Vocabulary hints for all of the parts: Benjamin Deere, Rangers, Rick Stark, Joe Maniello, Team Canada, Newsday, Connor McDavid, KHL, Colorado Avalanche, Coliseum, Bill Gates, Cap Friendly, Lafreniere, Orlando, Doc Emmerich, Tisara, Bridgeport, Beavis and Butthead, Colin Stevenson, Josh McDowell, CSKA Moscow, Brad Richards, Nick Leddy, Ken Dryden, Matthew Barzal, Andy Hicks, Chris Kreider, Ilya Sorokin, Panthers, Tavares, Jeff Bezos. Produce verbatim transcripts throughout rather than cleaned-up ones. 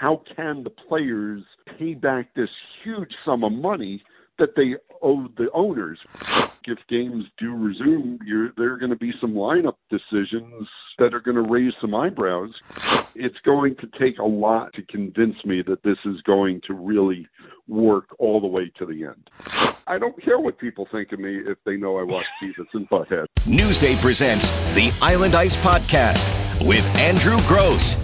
how can the players pay back this huge sum of money that they owe the owners? If games do resume, you're, there are going to be some lineup decisions that are going to raise some eyebrows. It's going to take a lot to convince me that this is going to really work all the way to the end. I don't care what people think of me if they know I watch Beavis and Butthead. Newsday presents the Island Ice Podcast with Andrew Gross.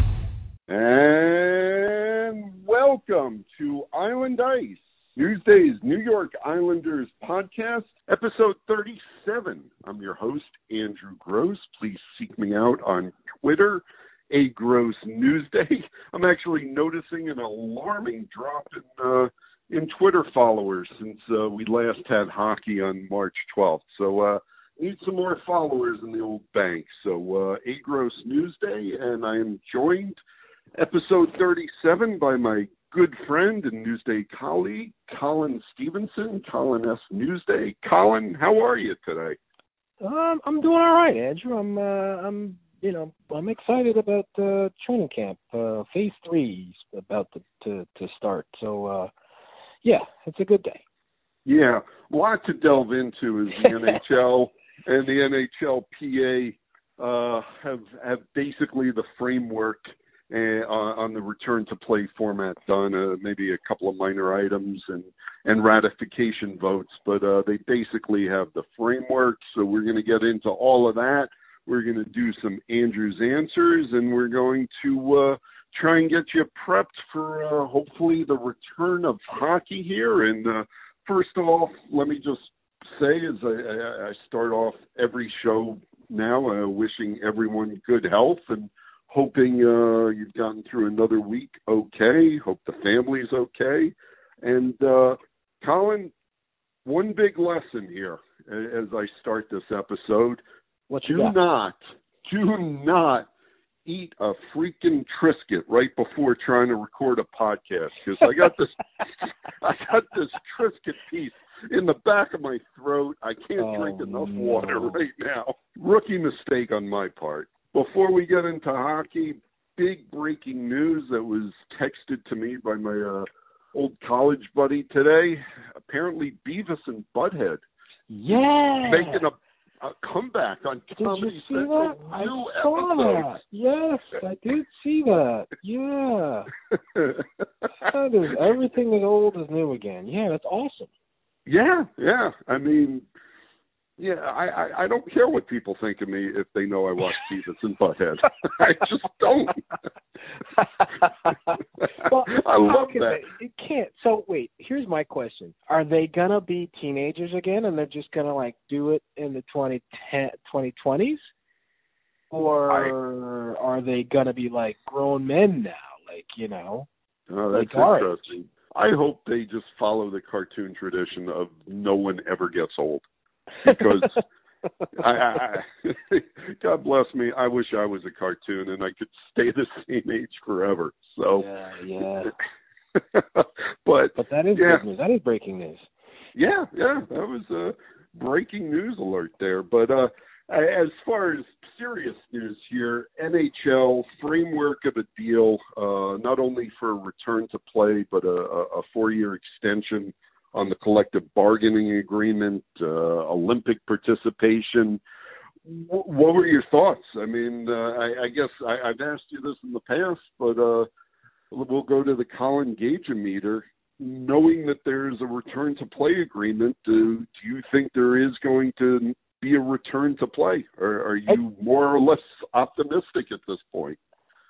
And welcome to Island Ice, Newsday's New York Islanders podcast, episode thirty-seven. I'm your host, Andrew Gross. Please seek me out on Twitter, A Gross Newsday. I'm actually noticing an alarming drop in uh, in Twitter followers since uh, we last had hockey on March twelfth. So uh, need some more followers in the old bank. So uh, A Gross Newsday, and I am joined episode thirty-seven by my good friend and Newsday colleague, Colin Stevenson, Colin S. Newsday. Colin, how are you today? Um, I'm doing all right, Andrew. I'm, uh, I'm, you know, I'm excited about uh, training camp. Uh, phase three is about to, to, to start. So, uh, yeah, it's a good day. Yeah, a lot to delve into is the N H L and the N H L P A uh, have have basically the framework And, uh, on the return-to-play format done, uh, maybe a couple of minor items and, and ratification votes, but uh, they basically have the framework, so we're going to get into all of that. We're going to do some Andrew's Answers, and we're going to uh, try and get you prepped for uh, hopefully the return of hockey here. And uh, first of all, let me just say, as I, I start off every show now, uh, wishing everyone good health and hoping uh, you've gotten through another week okay. Hope the family's okay. And, uh, Colin, one big lesson here as I start this episode. What you do got? not, do not eat a freaking Triscuit right before trying to record a podcast, because I got this, I got this Triscuit piece in the back of my throat. I can't oh, drink enough no. water right now. Rookie mistake on my part. Before we get into hockey, big breaking news that was texted to me by my uh, old college buddy today. Apparently, Beavis and Butthead, yeah, making a, a comeback on Comedy Central. Did you see that? New I saw episodes. that. Yes, I did see that. Yeah, that is everything that old is new again. Yeah, that's awesome. Yeah, yeah. I mean. Yeah, I, I, I don't care what people think of me if they know I watch Beavis and Butthead. I just don't. well, I love that. They, it can't. So, wait, here's my question. Are they going to be teenagers again and they're just going to, like, do it in the twenty twenties? Or I, are they going to be, like, grown men now? Like, you know? Oh, that's like interesting. Ours. I hope they just follow the cartoon tradition of no one ever gets old. Because, I, I, God bless me, I wish I was a cartoon and I could stay the same age forever. So, yeah, yeah. but, but that is yeah. good news. That is breaking news. Yeah, yeah, that was a breaking news alert there. But uh, as far as serious news here, N H L framework of a deal, uh, not only for return to play, but a, a four-year extension on the collective bargaining agreement, uh, Olympic participation. W- what were your thoughts? I mean, uh, I, I guess I, I've asked you this in the past, but uh, we'll go to the Colin Gaugeometer. Knowing that there's a return-to-play agreement, do, do you think there is going to be a return to play? Or are you more or less optimistic at this point?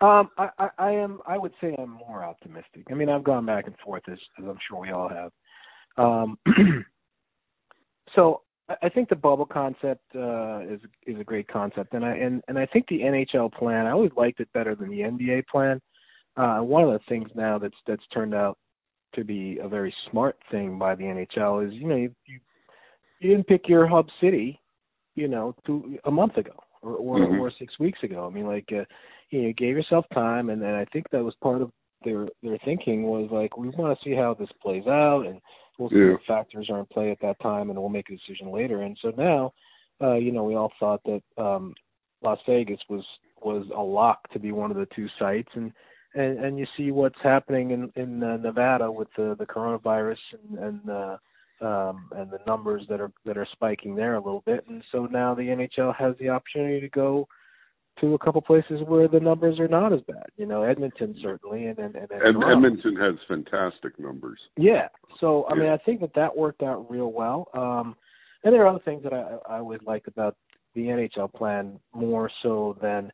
Um, I, I, I am. I would say I'm more optimistic. I mean, I've gone back and forth, as, as I'm sure we all have. Um, so I think the bubble concept uh, is is a great concept, and I and, and I think the N H L plan, I always liked it better than the N B A plan. Uh, one of the things now that's that's turned out to be a very smart thing by the N H L is, you know, you you, you didn't pick your hub city, you know, two, a month ago or or, mm-hmm. or six weeks ago. I mean, like uh, you know, you gave yourself time, and then I think that was part of their their thinking was like, we want to see how this plays out and. We'll see yeah. what factors are in play at that time, and we'll make a decision later. And so now, uh, you know, we all thought that um, Las Vegas was was a lock to be one of the two sites, and and, and you see what's happening in in uh, Nevada with the, the coronavirus and, and uh, um, and the numbers that are that are spiking there a little bit. And so now the N H L has the opportunity to go to a couple places where the numbers are not as bad. You know, Edmonton certainly, and and, and Ed, Edmonton has fantastic numbers. Yeah. So I yeah. mean, I think that that worked out real well. Um, and there are other things that I I would like about the N H L plan more so than,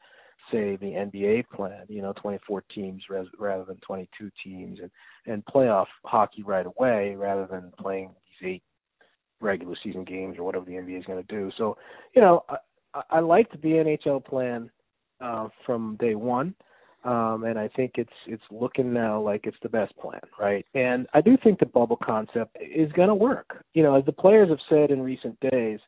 say, the N B A plan, you know, twenty-four teams res- rather than twenty-two teams, and, and playoff hockey right away rather than playing these eight regular season games or whatever the N B A is going to do. So, you know, I, I liked the N H L plan uh, from day one, um, and I think it's it's looking now like it's the best plan, right? And I do think the bubble concept is going to work. You know, as the players have said in recent days,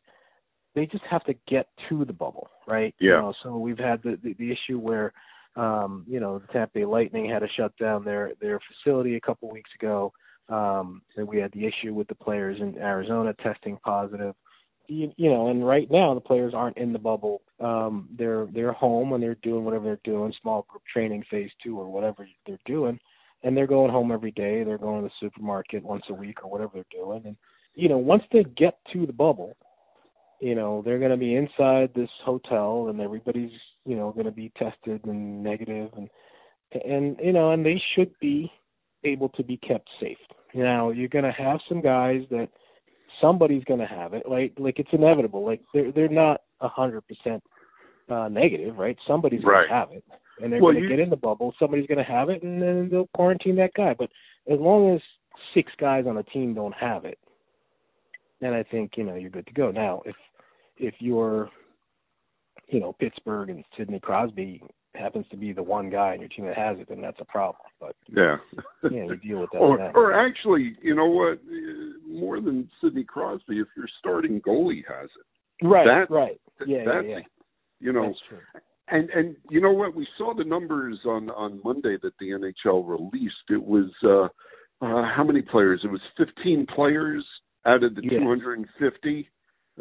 they just have to get to the bubble, right? Yeah. You know, so we've had the, the, the issue where, um, you know, the Tampa Bay Lightning had to shut down their, their facility a couple weeks ago. Um, and we had the issue with the players in Arizona testing positive. You, you know, and right now the players aren't in the bubble. Um, they're they're home and they're doing whatever they're doing, small group training phase two or whatever they're doing, and they're going home every day. They're going to the supermarket once a week or whatever they're doing. And, you know, once they get to the bubble, you know, they're going to be inside this hotel and everybody's, you know, going to be tested and negative and, and, you know, and they should be able to be kept safe. Now you're going to have some guys that somebody's going to have it. Like, like it's inevitable. Like they're, they're not a hundred percent uh, negative, right? Somebody's right. going to have it, and they're well, going to you... get in the bubble. Somebody's going to have it, and then they'll quarantine that guy. But as long as six guys on a team don't have it, and I think, you know, you're good to go. Now, if if you're, you know, Pittsburgh and Sidney Crosby happens to be the one guy on your team that has it, then that's a problem. But yeah, yeah, you know, you deal with that. or, or actually, you know what? More than Sidney Crosby, if your starting goalie has it, right, that, right, yeah, that's, yeah, yeah, you know, that's true. and and you know what? We saw the numbers on on Monday that the N H L released. It was uh, uh, how many players? It was fifteen players. Out of the yes. two hundred fifty,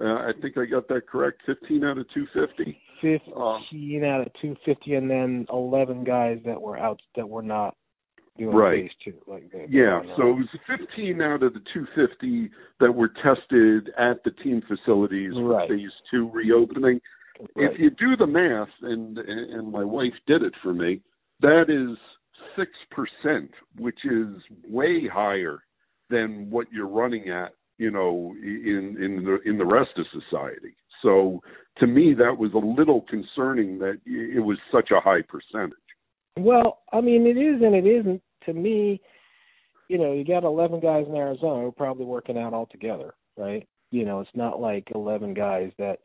uh, I think I got that correct, fifteen out of two hundred fifty? fifteen um, out of two hundred fifty, and then eleven guys that were out that were not doing right. phase two. Like that. Yeah, so it was fifteen out of the two hundred fifty that were tested at the team facilities right. for phase two reopening. Right. If you do the math, and and my wife did it for me, that is six percent, which is way higher than what you're running at, you know, in, in the in the rest of society. So to me, that was a little concerning that it was such a high percentage. Well, I mean, it is and it isn't. To me, you know, you got eleven guys in Arizona who are probably working out all together, right? You know, it's not like eleven guys that,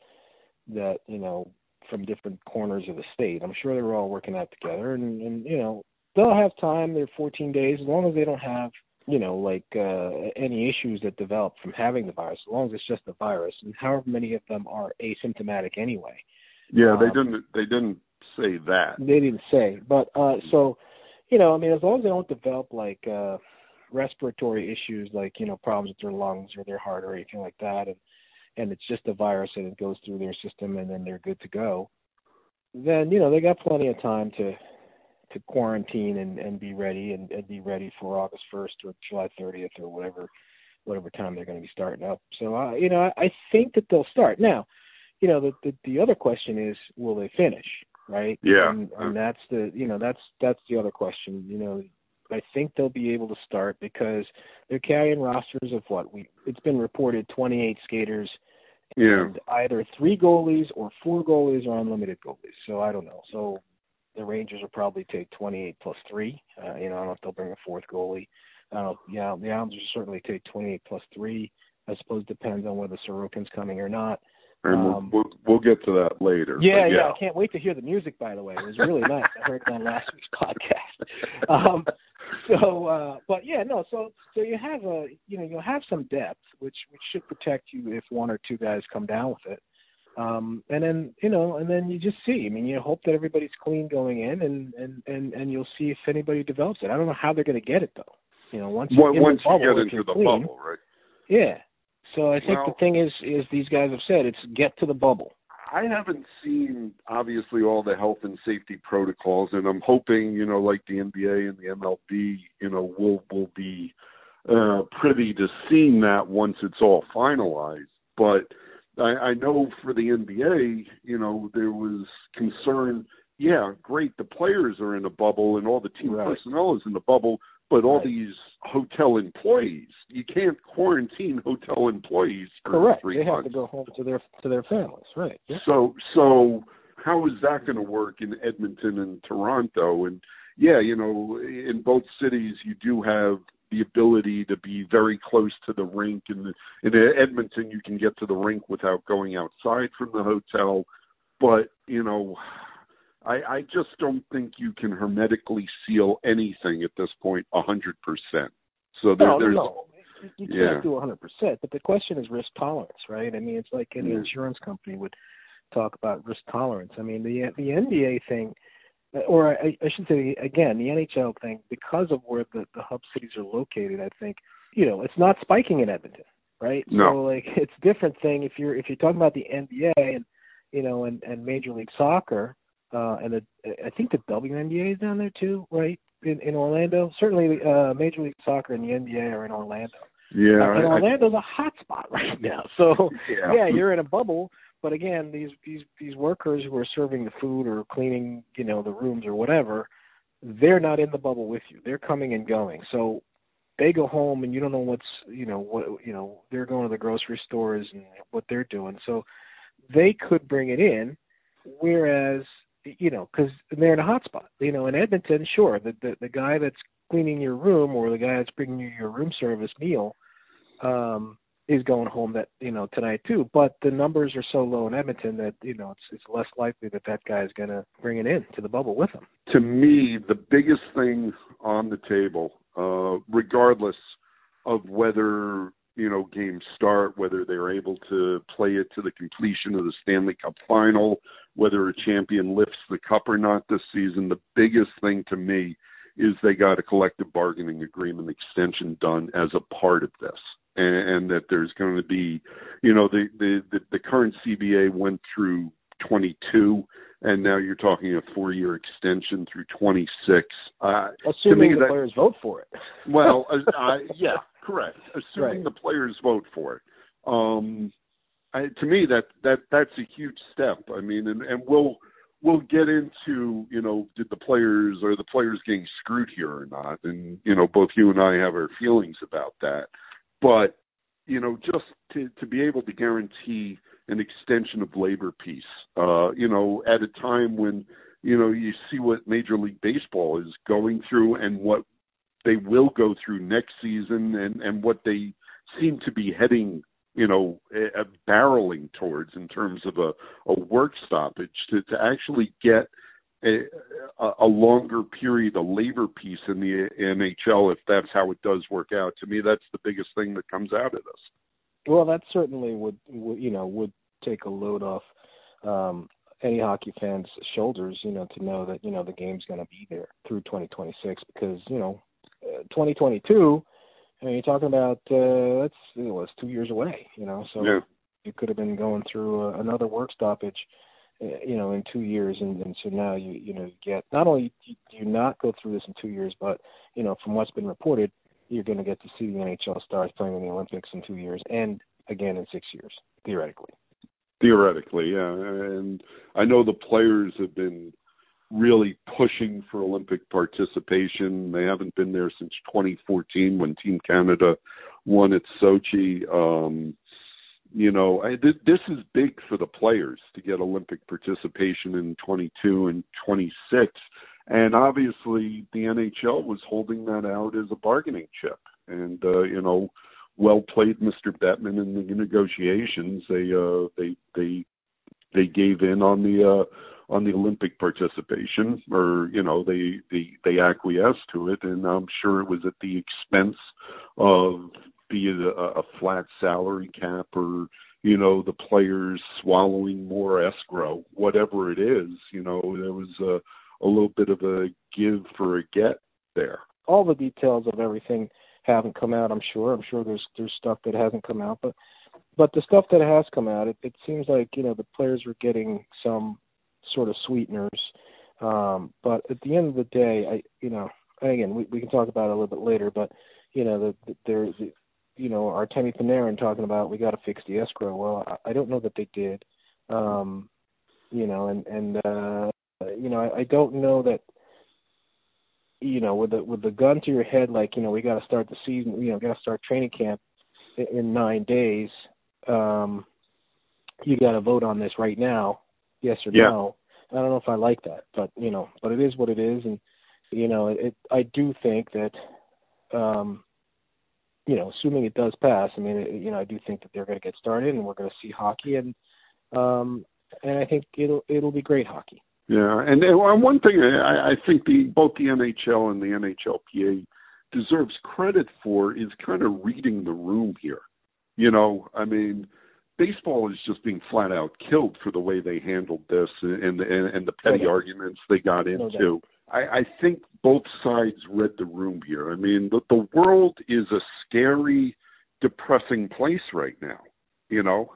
that you know, from different corners of the state. I'm sure they're all working out together. And, and you know, they'll have time. They're fourteen days. As long as they don't have, you know, like uh, any issues that develop from having the virus, as long as it's just the virus, and however many of them are asymptomatic anyway. Yeah, um, they didn't. They didn't say that. They didn't say, but uh, so, you know, I mean, as long as they don't develop like uh, respiratory issues, like you know, problems with their lungs or their heart or anything like that, and and it's just a virus and it goes through their system and then they're good to go, then you know they got plenty of time to. to quarantine and, and be ready and, and be ready for August first or July thirtieth or whatever, whatever time they're going to be starting up. So, uh, you know, I, I think that they'll start now. You know, the, the, the other question is, will they finish? Right. Yeah. And, and that's the, you know, that's, that's the other question. You know, I think they'll be able to start because they're carrying rosters of what we, it's been reported twenty-eight skaters. Yeah. And either three goalies or four goalies or unlimited goalies. So I don't know. So, the Rangers will probably take twenty-eight plus three. Uh, you know, I don't know if they'll bring a fourth goalie. Uh, yeah, the Islanders will certainly take twenty-eight plus three. I suppose it depends on whether Sorokin's coming or not. And um, we'll, we'll get to that later. Yeah, yeah, yeah. I can't wait to hear the music, by the way. It was really nice. I heard it on last week's podcast. Um, so, uh, but yeah, no. So, so you have a, you know, you'll have some depth, which which should protect you if one or two guys come down with it. Um, and then, you know, and then you just see, I mean, you hope that everybody's clean going in and, and, and, and you'll see if anybody develops it. I don't know how they're going to get it though. You know, once, well, once bubble, you get into the clean, bubble, right? Yeah. So I think well, the thing is, is these guys have said it's get to the bubble. I haven't seen, obviously, all the health and safety protocols, and I'm hoping, you know, like the N B A and the M L B, you know, we'll, we'll be uh, privy to seeing that once it's all finalized. But I, I know for the N B A, you know, there was concern. Yeah, great, the players are in a bubble and all the team right. personnel is in a bubble, but all right. these hotel employees, you can't quarantine hotel employees for Correct. three they months. They have to go home to their to their families, right. Yeah. So so how is that going to work in Edmonton and Toronto? And, yeah, you know, in both cities you do have the ability to be very close to the rink. And in, in Edmonton you can get to the rink without going outside from the hotel. But, you know, I, I just don't think you can hermetically seal anything at this point one hundred percent. So there, no, there's no. You can't yeah. do one hundred percent, but the question is risk tolerance, right? I mean, it's like any yeah. insurance company would talk about risk tolerance. I mean, the the N B A thing, or I, I should say, again, the N H L thing, because of where the, the hub cities are located, I think, you know, it's not spiking in Edmonton, right? No. So, like, it's a different thing if you're, if you're talking about the N B A and, you know, and, and Major League Soccer. Uh, and the, I think the W N B A is down there too, right, in, in Orlando? Certainly uh, Major League Soccer and the N B A are in Orlando. Yeah. Uh, and I, Orlando's I, a hot spot right now. So, yeah. yeah, you're in a bubble. But, again, these, these, these workers who are serving the food or cleaning, you know, the rooms or whatever, they're not in the bubble with you. They're coming and going. So they go home and you don't know what's, you know, what you know, they're going to the grocery stores and what they're doing. So they could bring it in, whereas – you know, because they're in a hot spot. You know, in Edmonton, sure, the, the the guy that's cleaning your room or the guy that's bringing you your room service meal um, is going home that you know tonight too. But the numbers are so low in Edmonton that you know it's it's less likely that that guy is going to bring it in to the bubble with him. To me, the biggest thing on the table, uh, regardless of whether you know games start, whether they're able to play it to the completion of the Stanley Cup Final, whether a champion lifts the cup or not this season, the biggest thing to me is they got a collective bargaining agreement extension done as a part of this. And, and that there's going to be, you know, the, the, the current C B A went through twenty-two, and now you're talking a four-year extension through twenty-six. Uh, Assuming the that, players vote for it. Well, uh, uh, yeah, correct. Assuming right. the players vote for it. Um I, to me, that, that that's a huge step. I mean, and, and we'll we'll get into, you know, did the players, are the players getting screwed here or not? And, you know, both you and I have our feelings about that. But, you know, just to, to be able to guarantee an extension of labor peace, uh, you know, at a time when, you know, you see what Major League Baseball is going through and what they will go through next season and, and what they seem to be heading you know, a, a barreling towards in terms of a, a work stoppage, to, to actually get a, a longer period of labor peace in the N H L, if that's how it does work out. To me, that's the biggest thing that comes out of this. Well, that certainly would, would you know, would take a load off um, any hockey fan's shoulders, you know, to know that, you know, the game's going to be there through twenty twenty-six because, you know, uh, twenty twenty-two – I mean, you're talking about uh, that's it was two years away, you know. So yeah. you could have been going through uh, another work stoppage, uh, you know, in two years, and, and so now you you know you get not only do you not go through this in two years, but you know from what's been reported, you're going to get to see the N H L stars playing in the Olympics in two years, and again in six years theoretically. Theoretically, yeah, and I know the players have been really pushing for Olympic participation. They haven't been there since twenty fourteen when Team Canada won at Sochi. Um, you know, I, th- this is big for the players to get Olympic participation in twenty-two and twenty-six. And obviously the N H L was holding that out as a bargaining chip. And, uh, you know, well played, Mister Bettman, in the negotiations. They, uh, they, they, they gave in on the, uh, on the Olympic participation, or, you know, they, they, they acquiesced to it. And I'm sure it was at the expense of be it a, a flat salary cap or, you know, the players swallowing more escrow, whatever it is, you know, there was a, a little bit of a give for a get there. All the details of everything haven't come out. I'm sure, I'm sure there's, there's stuff that hasn't come out, but But the stuff that has come out, it, it seems like, you know, the players were getting some sort of sweeteners. Um, but at the end of the day, I, you know, and again, we, we can talk about it a little bit later, but, you know, the, the, there's, the, you know, Artemi Panarin talking about, we got to fix the escrow. Well, I, I don't know that they did. Um, you know, and, and uh, you know, I, I don't know that, you know, with the, with the gun to your head, like, you know, we got to start the season, you know, got to start training camp in, in nine days. Um, you got to vote on this right now, yes or yeah. no. I don't know if I like that, but, you know, but it is what it is. And, you know, it, I do think that, um, you know, assuming it does pass, I mean, it, you know, I do think that they're going to get started and we're going to see hockey. And, um, and I think it'll, it'll be great hockey. Yeah. And, and one thing I, I think the, both the N H L and the N H L P A deserves credit for is kind of reading the room here. You know, I mean, baseball is just being flat out killed for the way they handled this and and, and the petty no arguments they got into. No I, I think both sides read the room here. I mean, the, the world is a scary, depressing place right now, you know,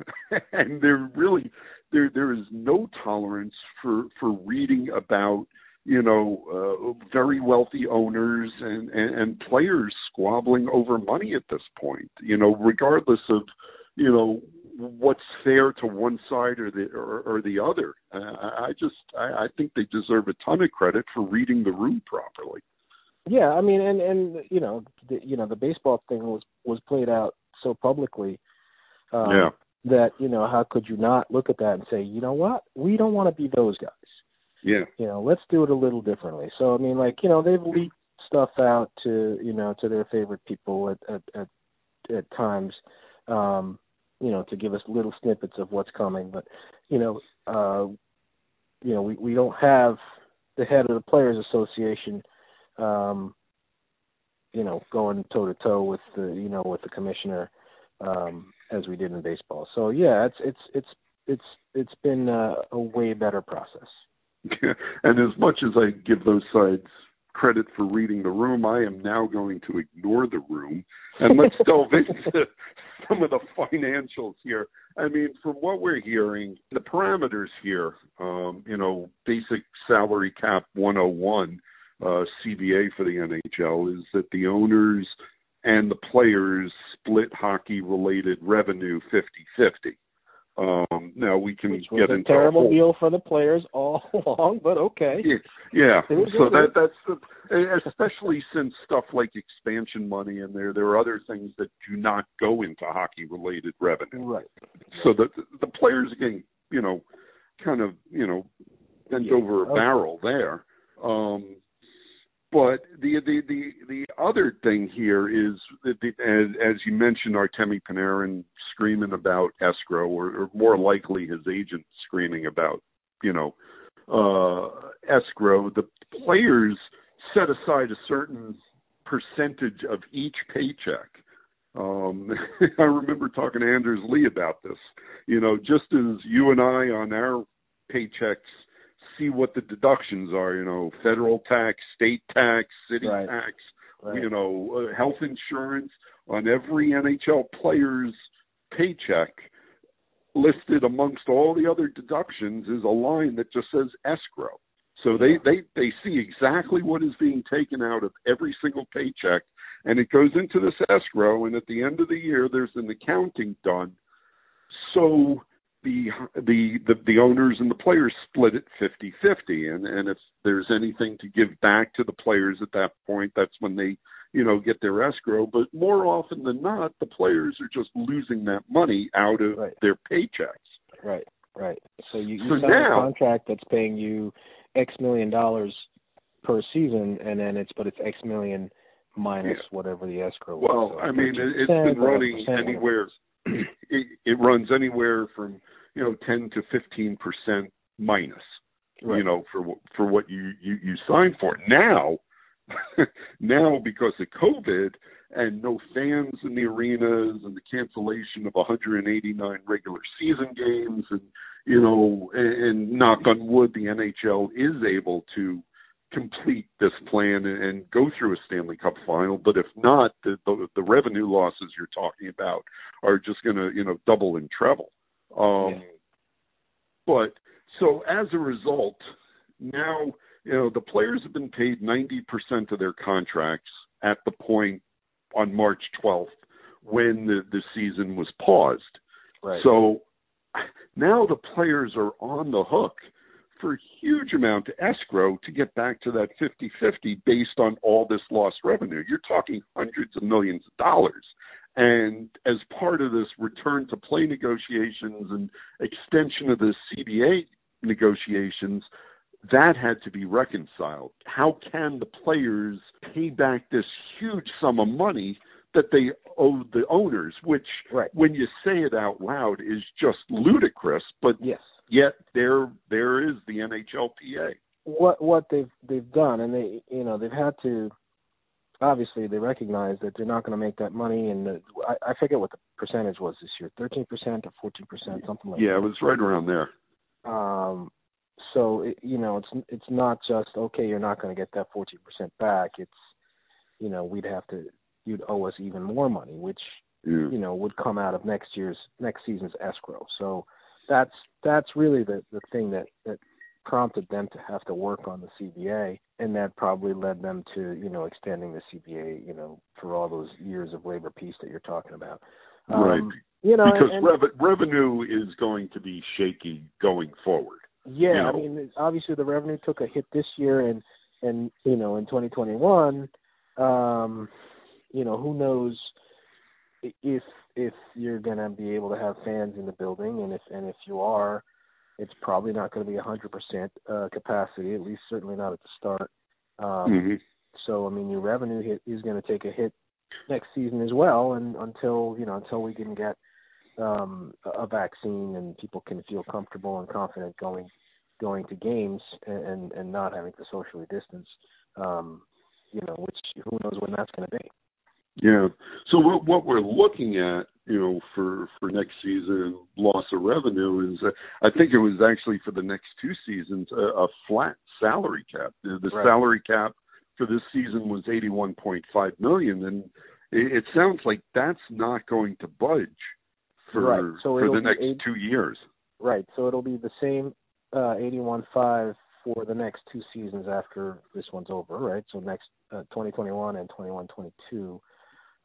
and there really there there is no tolerance for, for reading about, you know, uh, very wealthy owners and, and, and players squabbling over money at this point, you know, regardless of, you know, what's fair to one side or the or, or the other. Uh, I just, I, I think they deserve a ton of credit for reading the room properly. Yeah, I mean, and, and you know, the, you know, the baseball thing was, was played out so publicly um, yeah. that, you know, how could you not look at that and say, you know what, we don't want to be those guys. Yeah. You know, let's do it a little differently. So, I mean, like, you know, they've leaked stuff out to, you know, to their favorite people at, at, at, at times, um, you know, to give us little snippets of what's coming. But, you know, uh, you know, we, we don't have the head of the Players Association, um, you know, going toe to toe with the, you know, with the commissioner, um, as we did in baseball. So yeah, it's, it's, it's, it's, it's been a, a way better process. And as much as I give those sides credit for reading the room, I am now going to ignore the room. And let's delve into some of the financials here. I mean, from what we're hearing, the parameters here, um, you know, basic salary cap one oh one uh, C B A for the N H L is that the owners and the players split hockey-related revenue fifty-fifty. Um, now we can Which was get a into terrible whole... deal for the players all along, but okay. Yeah, yeah. So that that's the, especially since stuff like expansion money and there there are other things that do not go into hockey related revenue. Right. So the the players are getting, you know, kind of, you know, bent yeah. over a okay. barrel there. Um, but the the the the other thing here is that the, as, as you mentioned, Artemi Panarin screaming about escrow, or, or more likely his agent screaming about, you know, uh, escrow. The players set aside a certain percentage of each paycheck. Um, I remember talking to Anders Lee about this. You know, just as you and I on our paychecks see what the deductions are, you know, federal tax, state tax, city right. tax, right. you know, uh, health insurance on every N H L player's paycheck listed amongst all the other deductions is a line that just says escrow. So they, they, they see exactly what is being taken out of every single paycheck, and it goes into this escrow, and at the end of the year, there's an accounting done. So The, the the the owners and the players split it fifty-fifty, and, and if there's anything to give back to the players at that point, that's when they, you know, get their escrow. But more often than not, the players are just losing that money out of right. their paychecks. Right, right. So you, you so sign now, a contract that's paying you X million dollars per season, and then it's but it's X million minus yeah. whatever the escrow was. Well, so I mean, it, it's been running anywhere. It, it runs anywhere from, you know, ten to fifteen percent minus, right. you know, for for what you, you, you sign for. Now, now because of COVID and no fans in the arenas and the cancellation of one hundred eighty-nine regular season games and, you know, and, and knock on wood, the N H L is able to complete this plan and go through a Stanley Cup final. But if not, the, the, the revenue losses you're talking about are just going to, you know, double and treble. Um, yeah. But so as a result, now, you know, the players have been paid ninety percent of their contracts at the point on March twelfth when the, the season was paused. Right. So now the players are on the hook for a huge amount to escrow to get back to that fifty-fifty based on all this lost revenue. You're talking hundreds of millions of dollars. And as part of this return to play negotiations and extension of the C B A negotiations, that had to be reconciled. How can the players pay back this huge sum of money that they owe the owners, which right. when you say it out loud is just ludicrous, but yes. yet there there is the N H L P A. What what they've they've done, and they you know they've had to obviously they recognize that they're not going to make that money, and the, I, I forget what the percentage was this year, thirteen percent or fourteen percent, something like yeah, that. Yeah, it was right around there. Um, so it, you know it's it's not just okay, you're not going to get that fourteen percent back. It's you know we'd have to. You'd owe us even more money, which yeah. you know would come out of next year's next season's escrow. So that's that's really the, the thing that, that prompted them to have to work on the C B A, and that probably led them to you know extending the C B A you know for all those years of labor peace that you're talking about. Um, right. You know, because and, and, rev- revenue is going to be shaky going forward. Yeah, you know? I mean, obviously the revenue took a hit this year, and and you know in twenty twenty-one. Um, You know, who knows if if you're going to be able to have fans in the building, and if and if you are, it's probably not going to be one hundred percent uh, capacity, at least certainly not at the start. Um, mm-hmm. So, I mean, your revenue hit is going to take a hit next season as well, and until you know until we can get um, a vaccine and people can feel comfortable and confident going going to games and and, and not having to socially distance, um, you know, which who knows when that's going to be. Yeah. So what what we're looking at, you know, for, for next season, loss of revenue is, uh, I think it was actually for the next two seasons, a, a flat salary cap. The, the right. salary cap for this season was eighty-one point five million dollars, and it, it sounds like that's not going to budge for right. so for the next eight, two years. Right. So it'll be the same uh, eighty-one point five for the next two seasons after this one's over, right? So next uh, twenty twenty-one and twenty-one twenty-two.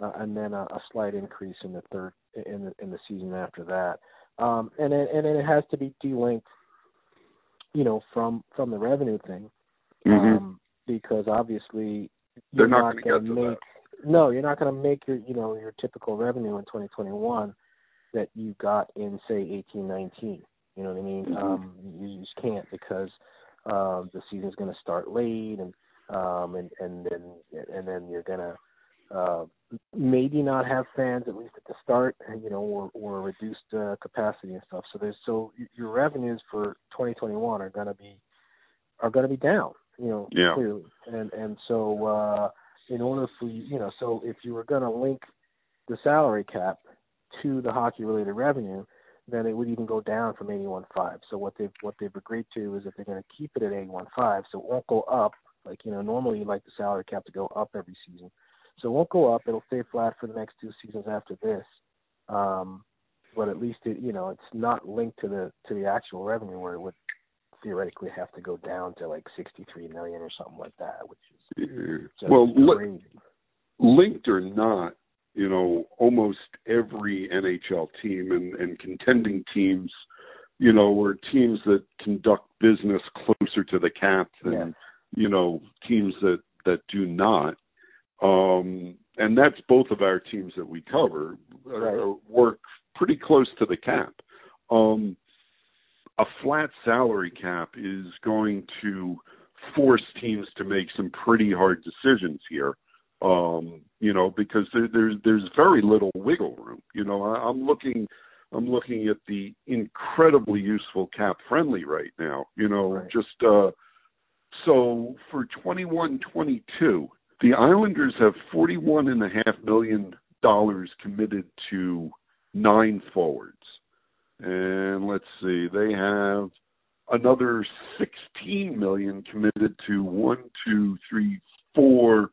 Uh, and then a, a slight increase in the third in the, in the season after that, um, and it, and it has to be delinked, you know, from from the revenue thing, um, mm-hmm. because obviously you're They're not, not going to make that. no, you're not going to make your you know your typical revenue in twenty twenty-one that you got in say eighteen nineteen. You know what I mean? Mm-hmm. Um, you just can't because uh, the season's going to start late, and um, and and then and then you're going to Uh, maybe not have fans at least at the start, you know, or, or reduced uh, capacity and stuff. So there's so your revenues for twenty twenty-one are going to be are going to be down, you know, yeah. clearly. And and so uh, in order for you, you know, so if you were going to link the salary cap to the hockey related revenue, then it would even go down from eighty-one point five. So what they've what they've agreed to is that they're going to keep it at eighty-one point five, so it won't go up. Like you know, normally you like the salary cap to go up every season. So it won't go up. It'll stay flat for the next two seasons after this. Um, but at least, it, you know, it's not linked to the to the actual revenue where it would theoretically have to go down to like sixty-three million dollars or something like that, which is just well, crazy. Li- linked or not, you know, almost every N H L team and, and contending teams, you know, were teams that conduct business closer to the cap than, yeah. you know, teams that, that do not. Um, and that's both of our teams that we cover uh, right. work pretty close to the cap. Um, a flat salary cap is going to force teams to make some pretty hard decisions here, um, you know, because there, there's there's very little wiggle room. You know, I, I'm looking I'm looking at the incredibly useful cap friendly right now. You know, right. just uh, so for twenty-one twenty-two. The Islanders have forty-one point five million dollars committed to nine forwards. And let's see, they have another sixteen million dollars committed to one, two, three, four,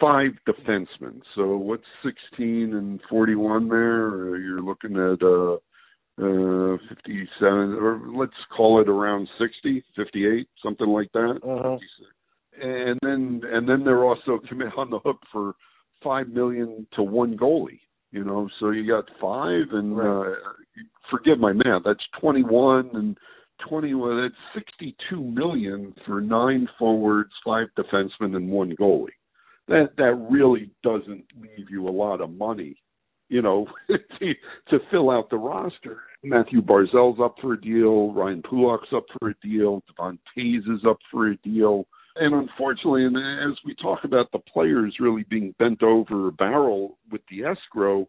five defensemen. So what's sixteen and forty-one there? You're looking at uh, uh, fifty-seven, or let's call it around sixty, fifty-eight, something like that. Uh-huh. And then and then they're also commit on the hook for five million dollars to one goalie. You know, so you got five, and right. uh, forgive my math, that's twenty-one and twenty-one. That's sixty-two million for nine forwards, five defensemen, and one goalie. That that really doesn't leave you a lot of money, you know, to, to fill out the roster. Matthew Barzal's up for a deal. Ryan Pulak's up for a deal. Devon Taze is up for a deal. And unfortunately, and as we talk about the players really being bent over a barrel with the escrow,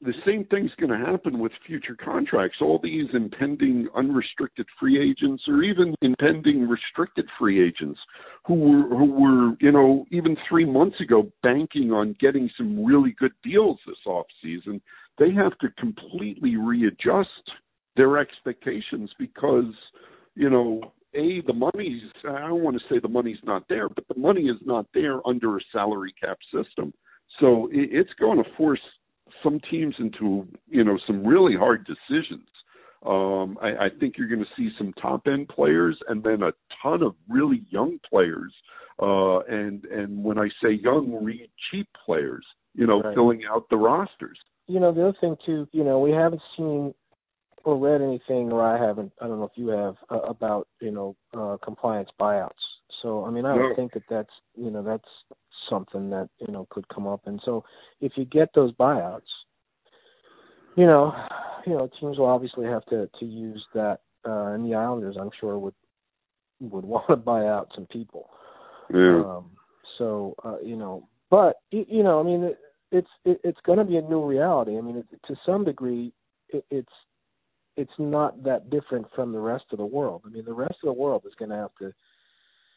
the same thing's going to happen with future contracts. All these impending unrestricted free agents, or even impending restricted free agents who were, who were, you know, even three months ago banking on getting some really good deals this offseason, they have to completely readjust their expectations because, you know, A, the money's, I don't want to say the money's not there, but the money is not there under a salary cap system. So it's going to force some teams into, you know, some really hard decisions. Um, I, I think you're going to see some top-end players and then a ton of really young players. Uh, and, and when I say young, read cheap players, you know, right. filling out the rosters. You know, the other thing, too, you know, we haven't seen – or read anything, or I haven't, I don't know if you have, uh, about, you know, uh, compliance buyouts. So, I mean, I would think that that's, you know, that's something that, you know, could come up. And so if you get those buyouts, you know, you know, teams will obviously have to, to use that, uh, and the Islanders, I'm sure, would would want to buy out some people. Yeah. Um, so, uh, you know, but, you know, I mean, it, it's it, it's going to be a new reality. I mean, it, to some degree, it, it's, it's not that different from the rest of the world. I mean, the rest of the world is going to have to,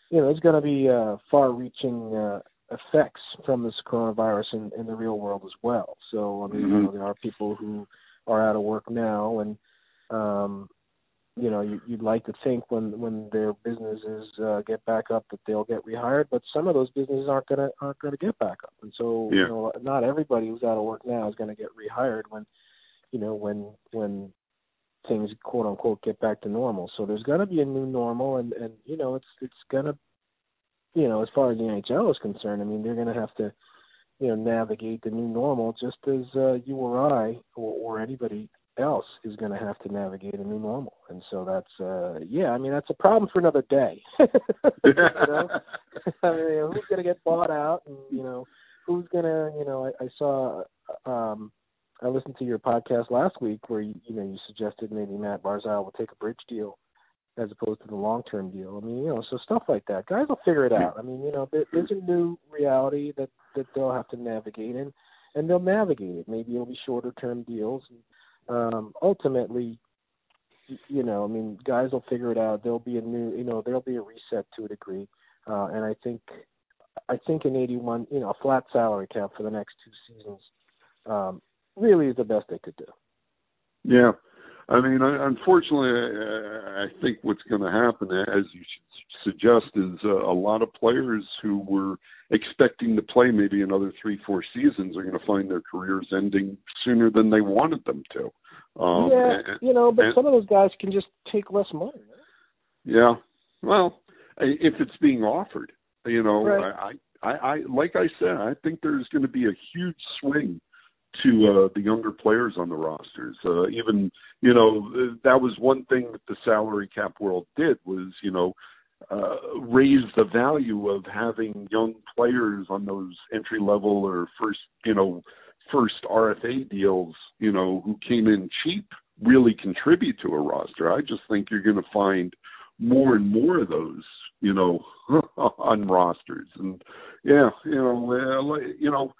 you know, there's going to be uh, far-reaching uh, effects from this coronavirus in, in the real world as well. So, I mean, mm-hmm. you know, there are people who are out of work now, and, um, you know, you, you'd like to think when, when their businesses uh, get back up that they'll get rehired, but some of those businesses aren't going to aren't going to get back up. And so, yeah. you know, not everybody who's out of work now is going to get rehired when, you know, when when things, quote unquote, get back to normal. So there's going to be a new normal, and, and you know, it's it's going to, you know, as far as the N H L is concerned, I mean, they're going to have to, you know, navigate the new normal just as uh, you or I or, or anybody else is going to have to navigate a new normal. And so that's, uh, yeah, I mean, that's a problem for another day. you know? I mean, who's going to get bought out, and, you know, who's going to, you know, I, I saw, um, I listened to your podcast last week where, you, you know, you suggested maybe Matt Barzal will take a bridge deal as opposed to the long-term deal. I mean, you know, so stuff like that. Guys will figure it out. I mean, you know, there, there's a new reality that, that they'll have to navigate, and, and they'll navigate it. Maybe it'll be shorter-term deals. And, um, ultimately, you know, I mean, guys will figure it out. There'll be a new, you know, there'll be a reset to a degree. Uh, and I think, I think in eighty-one, you know, a flat salary cap for the next two seasons, um, really is the best they could do. Yeah. I mean, unfortunately, I think what's going to happen, as you suggest, is a lot of players who were expecting to play maybe another three, four seasons are going to find their careers ending sooner than they wanted them to. Um, yeah, and, you know, but and, some of those guys can just take less money. Yeah. Well, if it's being offered, you know, right. I, I, I, like I said, I think there's going to be a huge swing to uh, the younger players on the rosters. Uh, even, you know, that was one thing that the salary cap world did was, you know, uh, raise the value of having young players on those entry-level or first, you know, first R F A deals, you know, who came in cheap really contribute to a roster. I just think you're going to find more and more of those, you know, on rosters. And, yeah, you know, you know,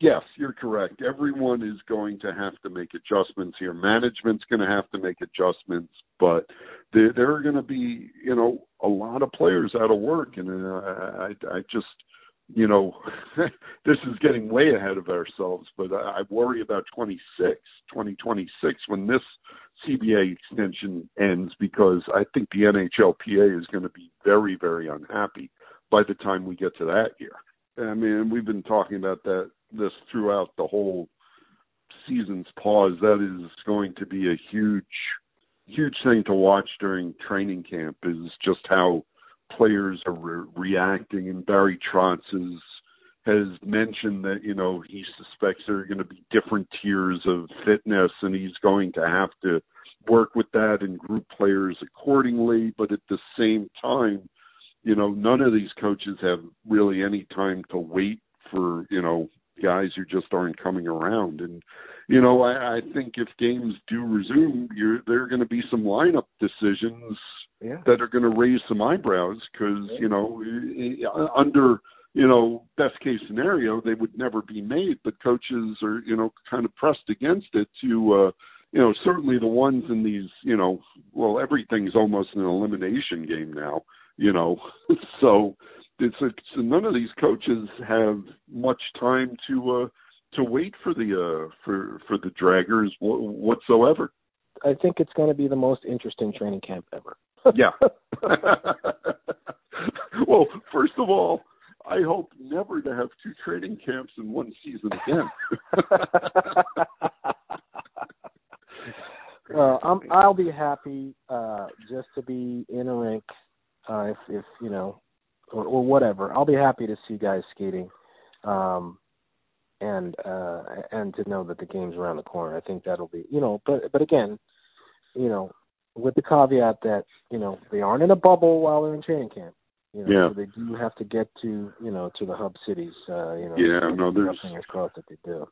yes, you're correct. Everyone is going to have to make adjustments here. Management's going to have to make adjustments, but there, there are going to be, you know, a lot of players out of work. And uh, I, I just, you know, this is getting way ahead of ourselves, but I, I worry about twenty-six, twenty twenty-six, when this C B A extension ends, because I think the N H L P A is going to be very, very unhappy by the time we get to that year. I mean, we've been talking about that this throughout the whole season's pause. That is going to be a huge, huge thing to watch during training camp, is just how players are re- reacting. And Barry Trotz is, has mentioned that, you know, he suspects there are going to be different tiers of fitness, and he's going to have to work with that and group players accordingly. But at the same time, you know, none of these coaches have really any time to wait for, you know, guys who just aren't coming around. And, you know, I, I think if games do resume, you're, there are going to be some lineup decisions yeah. that are going to raise some eyebrows, because, yeah. you know, under, you know, best case scenario, they would never be made, but coaches are, you know, kind of pressed against it to, uh, you know, certainly the ones in these, you know, well, everything's almost an elimination game now, you know, so it's, it's none of these coaches have much time to, uh, to wait for the, uh, for, for the draggers whatsoever. I think it's going to be the most interesting training camp ever. Yeah. Well, first of all, I hope never to have two training camps in one season again. uh, I'm, I'll be happy uh, just to be in a rink, uh, if, if you know, or, or whatever. I'll be happy to see guys skating, um, and uh, and to know that the game's around the corner. I think that'll be, you know, but but again, you know, with the caveat that, you know, they aren't in a bubble while they're in training camp. You know, yeah. So they do have to get to, you know, to the hub cities, uh, you know. Yeah, no, there's, fingers crossed that they do.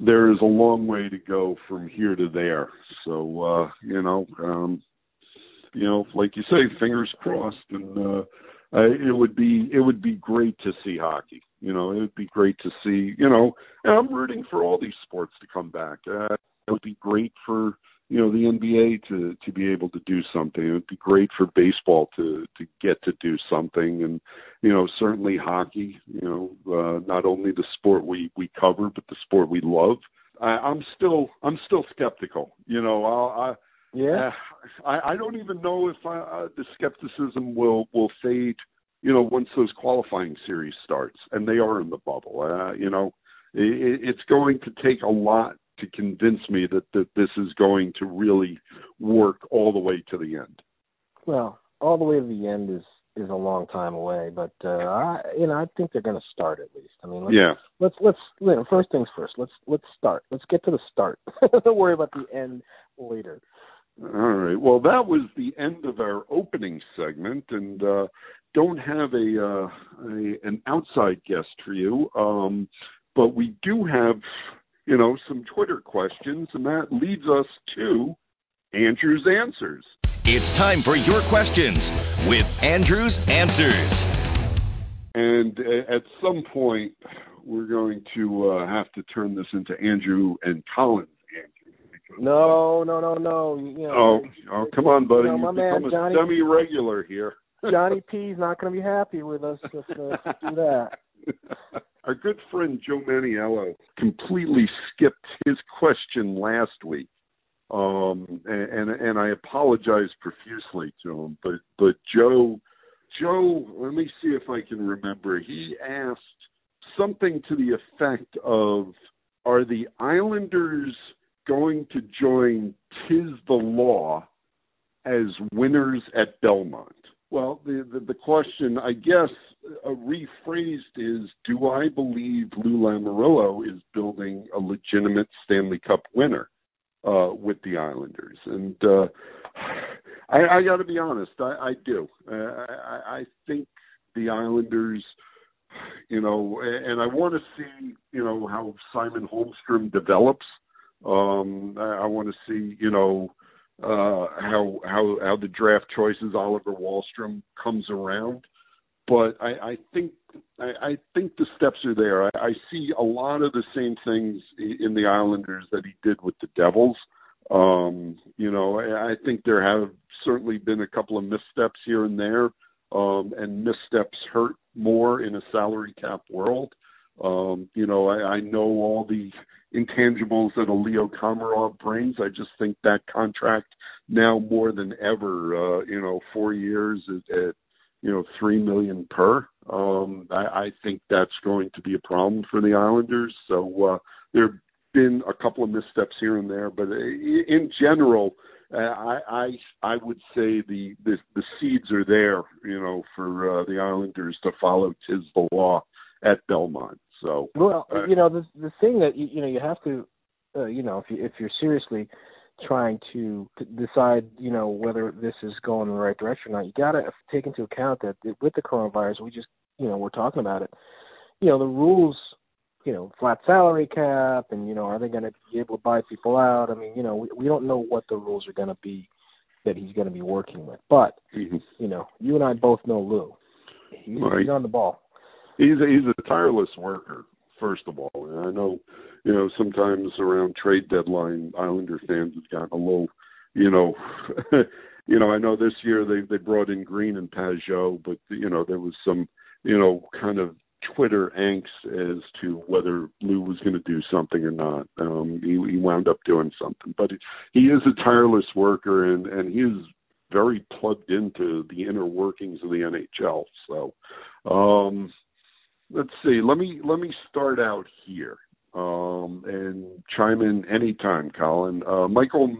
There is a long way to go from here to there. So, uh, you know, um, you know, like you say, fingers crossed. And uh, I, it would be it would be great to see hockey. You know, it would be great to see, you know, and I'm rooting for all these sports to come back. Uh, it would be great for, you know, the N B A to, to be able to do something. It would be great for baseball to, to get to do something. And, you know, certainly hockey, you know, uh, not only the sport we, we cover, but the sport we love. I, I'm still, I'm still skeptical, you know, I, I yeah, I, I don't even know if I, uh, the skepticism will, will fade, you know, once those qualifying series starts and they are in the bubble. Uh, you know, it, it's going to take a lot to convince me that, that this is going to really work all the way to the end. Well, all the way to the end is, is a long time away, but, uh, I, you know, I think they're going to start at least. I mean, let's, yeah. let's, let's, you know, first things first, let's, let's start, let's get to the start. Don't worry about the end later. All right. Well, that was the end of our opening segment, and, uh, don't have a, uh, a an outside guest for you. Um, but we do have, you know, some Twitter questions, and that leads us to Andrew's Answers. It's time for your questions with Andrew's Answers. And at some point, we're going to uh, have to turn this into Andrew and Colin's Answers. No, no, no, no. You know, oh, oh, come on, buddy. You know, You've become man, a Johnny, semi-regular here. Johnny P's not going to be happy with us if uh, do that. Our good friend Joe Maniello completely skipped his question last week, um, and, and and I apologize profusely to him. But but Joe, Joe, let me see if I can remember. He asked something to the effect of, "Are the Islanders going to join Tis the Law as winners at Belmont?" Well, the, the, the question, I guess, uh, rephrased is, do I believe Lou Lamoriello is building a legitimate Stanley Cup winner uh, with the Islanders? And uh, I, I got to be honest, I, I do. Uh, I, I think the Islanders, you know, and I want to see, you know, how Simon Holmstrom develops. Um, I, I want to see, you know, Uh, how how how the draft choices Oliver Wahlstrom comes around, but I, I think I, I think the steps are there. I, I see a lot of the same things in the Islanders that he did with the Devils. Um, you know, I, I think there have certainly been a couple of missteps here and there, um, and missteps hurt more in a salary cap world. Um, you know, I, I know all the intangibles that a Leo Komarov brings. I just think that contract now more than ever. Uh, you know, four years at, at you know three million per. Um, I, I think that's going to be a problem for the Islanders. So uh, there have been a couple of missteps here and there, but in general, uh, I, I I would say the, the the seeds are there. You know, for uh, the Islanders to follow Tis the Law at Belmont. So well, uh, you know, the the thing that you, you know you have to. Uh, you know, if, you, if you're seriously trying to decide, you know, whether this is going in the right direction or not, you got to take into account that with the coronavirus, we just, you know, we're talking about it. You know, the rules, you know, flat salary cap and, you know, are they going to be able to buy people out? I mean, you know, we, we don't know what the rules are going to be that he's going to be working with. But, mm-hmm. you know, you and I both know Lou. He's, right. he's on the ball. He's a, he's a tireless worker. First of all, and I know, you know, sometimes around trade deadline, Islander fans have gotten a little, you know, you know, I know this year they, they brought in Green and Pajot, but, you know, there was some, you know, kind of Twitter angst as to whether Lou was going to do something or not. Um, he, he wound up doing something, but he is a tireless worker and, and he is very plugged into the inner workings of the N H L. So, um, Let's see. Let me let me start out here um, and chime in anytime, Colin. Uh, Michael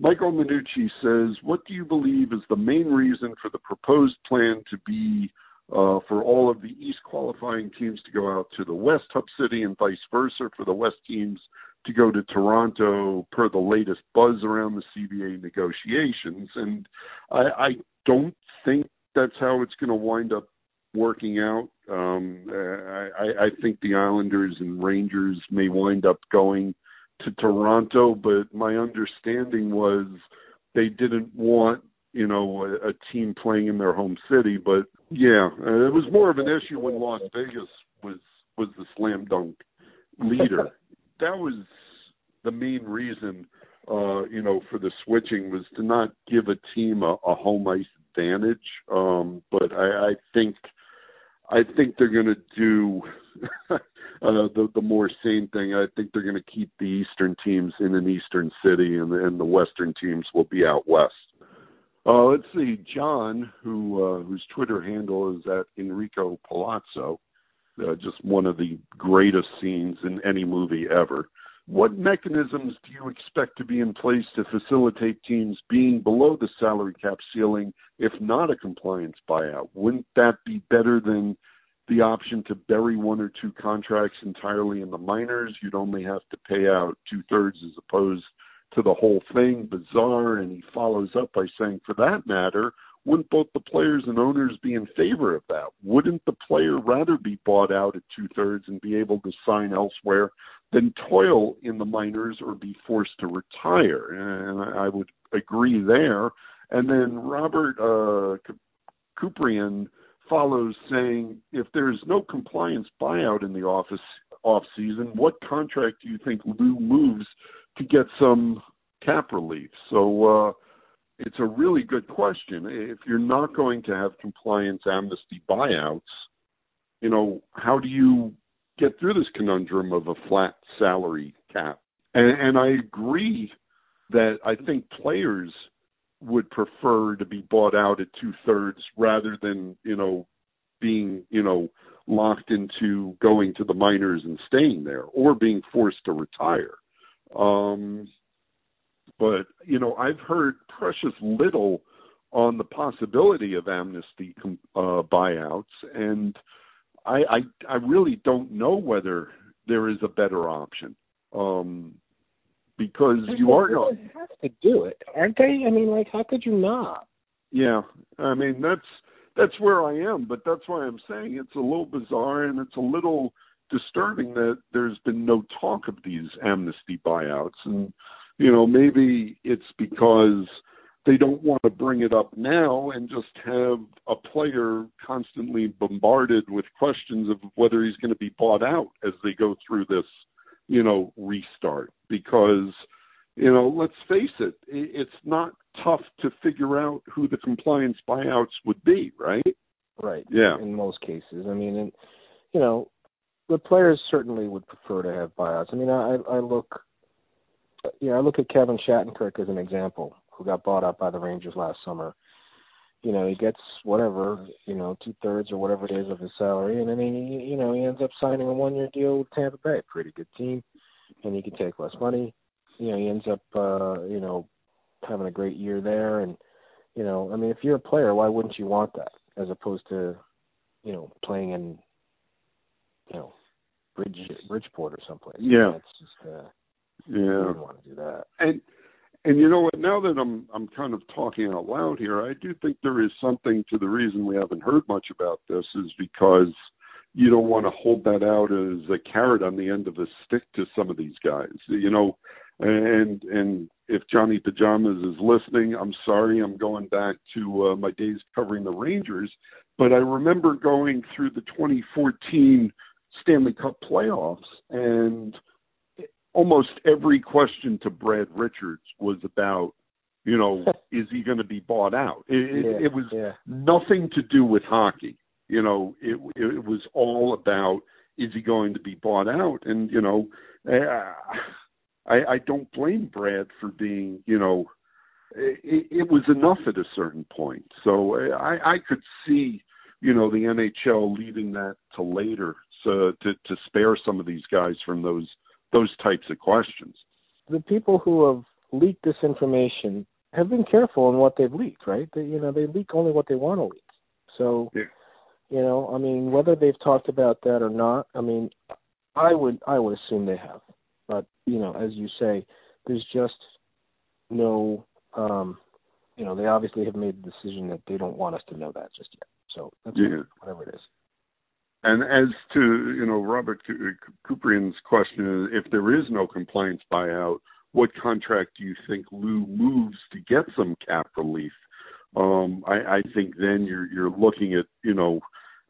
Michael Minucci says, "What do you believe is the main reason for the proposed plan to be uh, for all of the East qualifying teams to go out to the West Hub City and vice versa for the West teams to go to Toronto per the latest buzz around the C B A negotiations?" And I, I don't think that's how it's going to wind up working out. Um, I, I think the Islanders and Rangers may wind up going to Toronto, but my understanding was they didn't want, you know, a, a team playing in their home city. But yeah, it was more of an issue when Las Vegas was, was the slam dunk leader. That was the main reason, uh, you know, for the switching was to not give a team a, a home ice advantage. Um, but I, I think. I think they're going to do uh, the, the more sane thing. I think they're going to keep the Eastern teams in an Eastern city, and, and the Western teams will be out west. Uh, let's see, John, who uh, whose Twitter handle is at Enrico Palazzo, uh, just one of the greatest scenes in any movie ever. What mechanisms do you expect to be in place to facilitate teams being below the salary cap ceiling, if not a compliance buyout? Wouldn't that be better than the option to bury one or two contracts entirely in the minors? You'd only have to pay out two-thirds as opposed to the whole thing. Bizarre, and he follows up by saying, for that matter, wouldn't both the players and owners be in favor of that? Wouldn't the player rather be bought out at two-thirds and be able to sign elsewhere than toil in the minors or be forced to retire? And I would agree there. And then Robert uh, Kuprian follows saying, if there's no compliance buyout in the office off-season, what contract do you think Lou moves to get some cap relief? So uh, it's a really good question. If you're not going to have compliance amnesty buyouts, you know, how do you get through this conundrum of a flat salary cap? And, and I agree that I think players would prefer to be bought out at two-thirds rather than, you know, being, you know, locked into going to the minors and staying there or being forced to retire. Um, but, you know, I've heard precious little on the possibility of amnesty uh, buyouts, and I, I, I really don't know whether there is a better option um, because you are not. They have to do it, aren't they? I mean, like, how could you not? Yeah, I mean, that's that's where I am, but that's why I'm saying it's a little bizarre and it's a little disturbing that there's been no talk of these amnesty buyouts. And, you know, maybe it's because they don't want to bring it up now and just have a player constantly bombarded with questions of whether he's going to be bought out as they go through this, you know, restart. Because, you know, let's face it, it's not tough to figure out who the compliance buyouts would be, right? Right. Yeah. In most cases. I mean, and you know, the players certainly would prefer to have buyouts. I mean, I, I look, you know, I look at Kevin Shattenkirk as an example. who got bought out by the Rangers last summer. You know, he gets whatever, you know, two-thirds or whatever it is of his salary, and then he, you know, he ends up signing a one-year deal with Tampa Bay, pretty good team, and he can take less money. You know, he ends up, uh, you know, having a great year there, and, you know, I mean, if you're a player, why wouldn't you want that as opposed to, you know, playing in, you know, Bridge, Bridgeport or someplace? Yeah. It's just, uh, yeah. I wouldn't want to do that. And, And you know what, now that I'm I'm kind of talking out loud here, I do think there is something to the reason we haven't heard much about this is because you don't want to hold that out as a carrot on the end of a stick to some of these guys. You know, and and if Johnny Pajamas is listening, I'm sorry, I'm going back to uh, my days covering the Rangers, but I remember going through the twenty fourteen Stanley Cup playoffs, and almost every question to Brad Richards was about, you know, is he going to be bought out? It, yeah, it was yeah. nothing to do with hockey. You know, it, it was all about, is he going to be bought out? And, you know, I, I don't blame Brad for being, you know, it, it was enough at a certain point. So I, I could see, you know, the N H L leaving that to later so to, to spare some of these guys from those those types of questions. The people who have leaked this information have been careful in what they've leaked, right? They, you know, they leak only what they want to leak. So, yeah. you know, I mean, whether they've talked about that or not, I mean, I would, I would assume they have, but you know, as you say, there's just no, um, you know, they obviously have made the decision that they don't want us to know that just yet. So that's yeah. whatever it is. And as to, you know, Robert Kuprian's question, if there is no compliance buyout, what contract do you think Lou moves to get some cap relief? Um, I, I think then you're you're looking at, you know,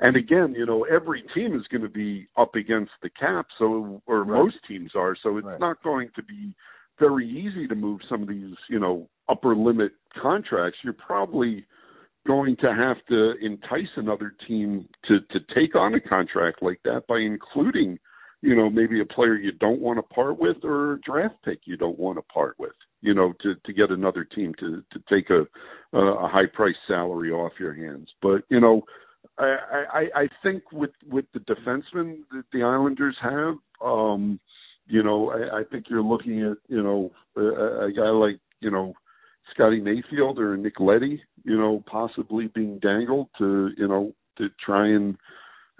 and again, you know, every team is going to be up against the cap, so or right. most teams are, so it's right. not going to be very easy to move some of these, you know, upper limit contracts. You're probably going to have to entice another team to, to take on a contract like that by including, you know, maybe a player you don't want to part with or a draft pick you don't want to part with, you know, to, to get another team to, to take a, a high-priced salary off your hands. But, you know, I, I, I think with, with the defensemen that the Islanders have, um, you know, I, I think you're looking at, you know, a, a guy like, you know, Scotty Mayfield or Nick Leddy, you know, possibly being dangled to, you know, to try and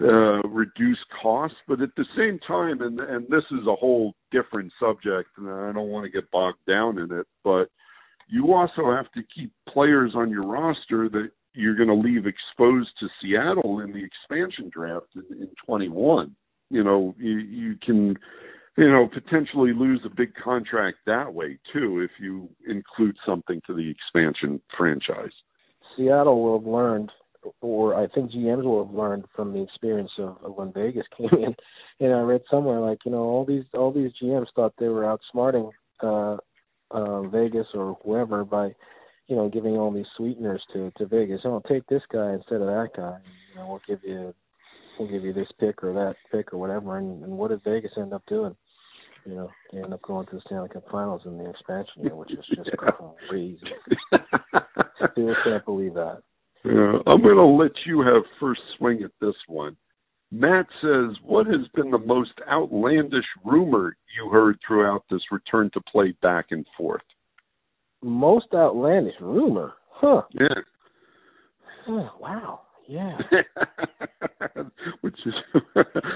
uh, reduce costs. But at the same time, and and this is a whole different subject, and I don't want to get bogged down in it, but you also have to keep players on your roster that you're going to leave exposed to Seattle in the expansion draft in, in twenty-one. You know, you, you can... you know, potentially lose a big contract that way, too, if you include something to the expansion franchise. Seattle will have learned, or I think G Ms will have learned from the experience of, of when Vegas came in. And I read somewhere, like, you know, all these all these G Ms thought they were outsmarting uh, uh, Vegas or whoever by, you know, giving all these sweeteners to, to Vegas. Oh, take this guy instead of that guy. You know, we'll give you... we'll give you this pick or that pick or whatever, and, and what did Vegas end up doing? You know, they end up going to the Stanley Cup Finals in the expansion year, which is just yeah. crazy. Still can't believe that. Yeah. I'm going to let you have first swing at this one. Matt says, what has been the most outlandish rumor you heard throughout this return to play back and forth? Most outlandish rumor? Huh. Yeah. Huh, wow. Yeah. Which is,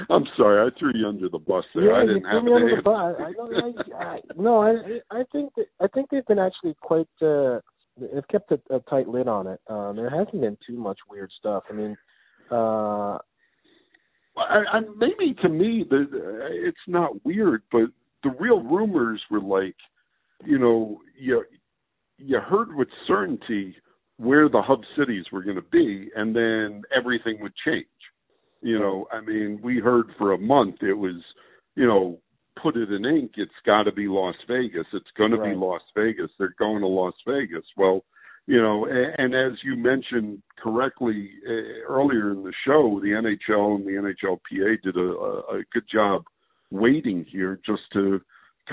I'm sorry, I threw you under the bus there. Yeah, I didn't have an answer. I, I, I, I, no, I, I think that, I think they've been actually quite. Uh, they've kept a, a tight lid on it. Um, there hasn't been too much weird stuff. I mean, uh, I, I, maybe to me, the, it's not weird, but the real rumors were like, you know, you you heard with certainty where the hub cities were going to be, and then everything would change. You know, I mean, we heard for a month it was, you know, put it in ink, it's got to be Las Vegas. It's going to right. be Las Vegas. They're going to Las Vegas. Well, you know, and, and as you mentioned correctly uh, earlier in the show, the N H L and the N H L P A did a, a good job waiting here just to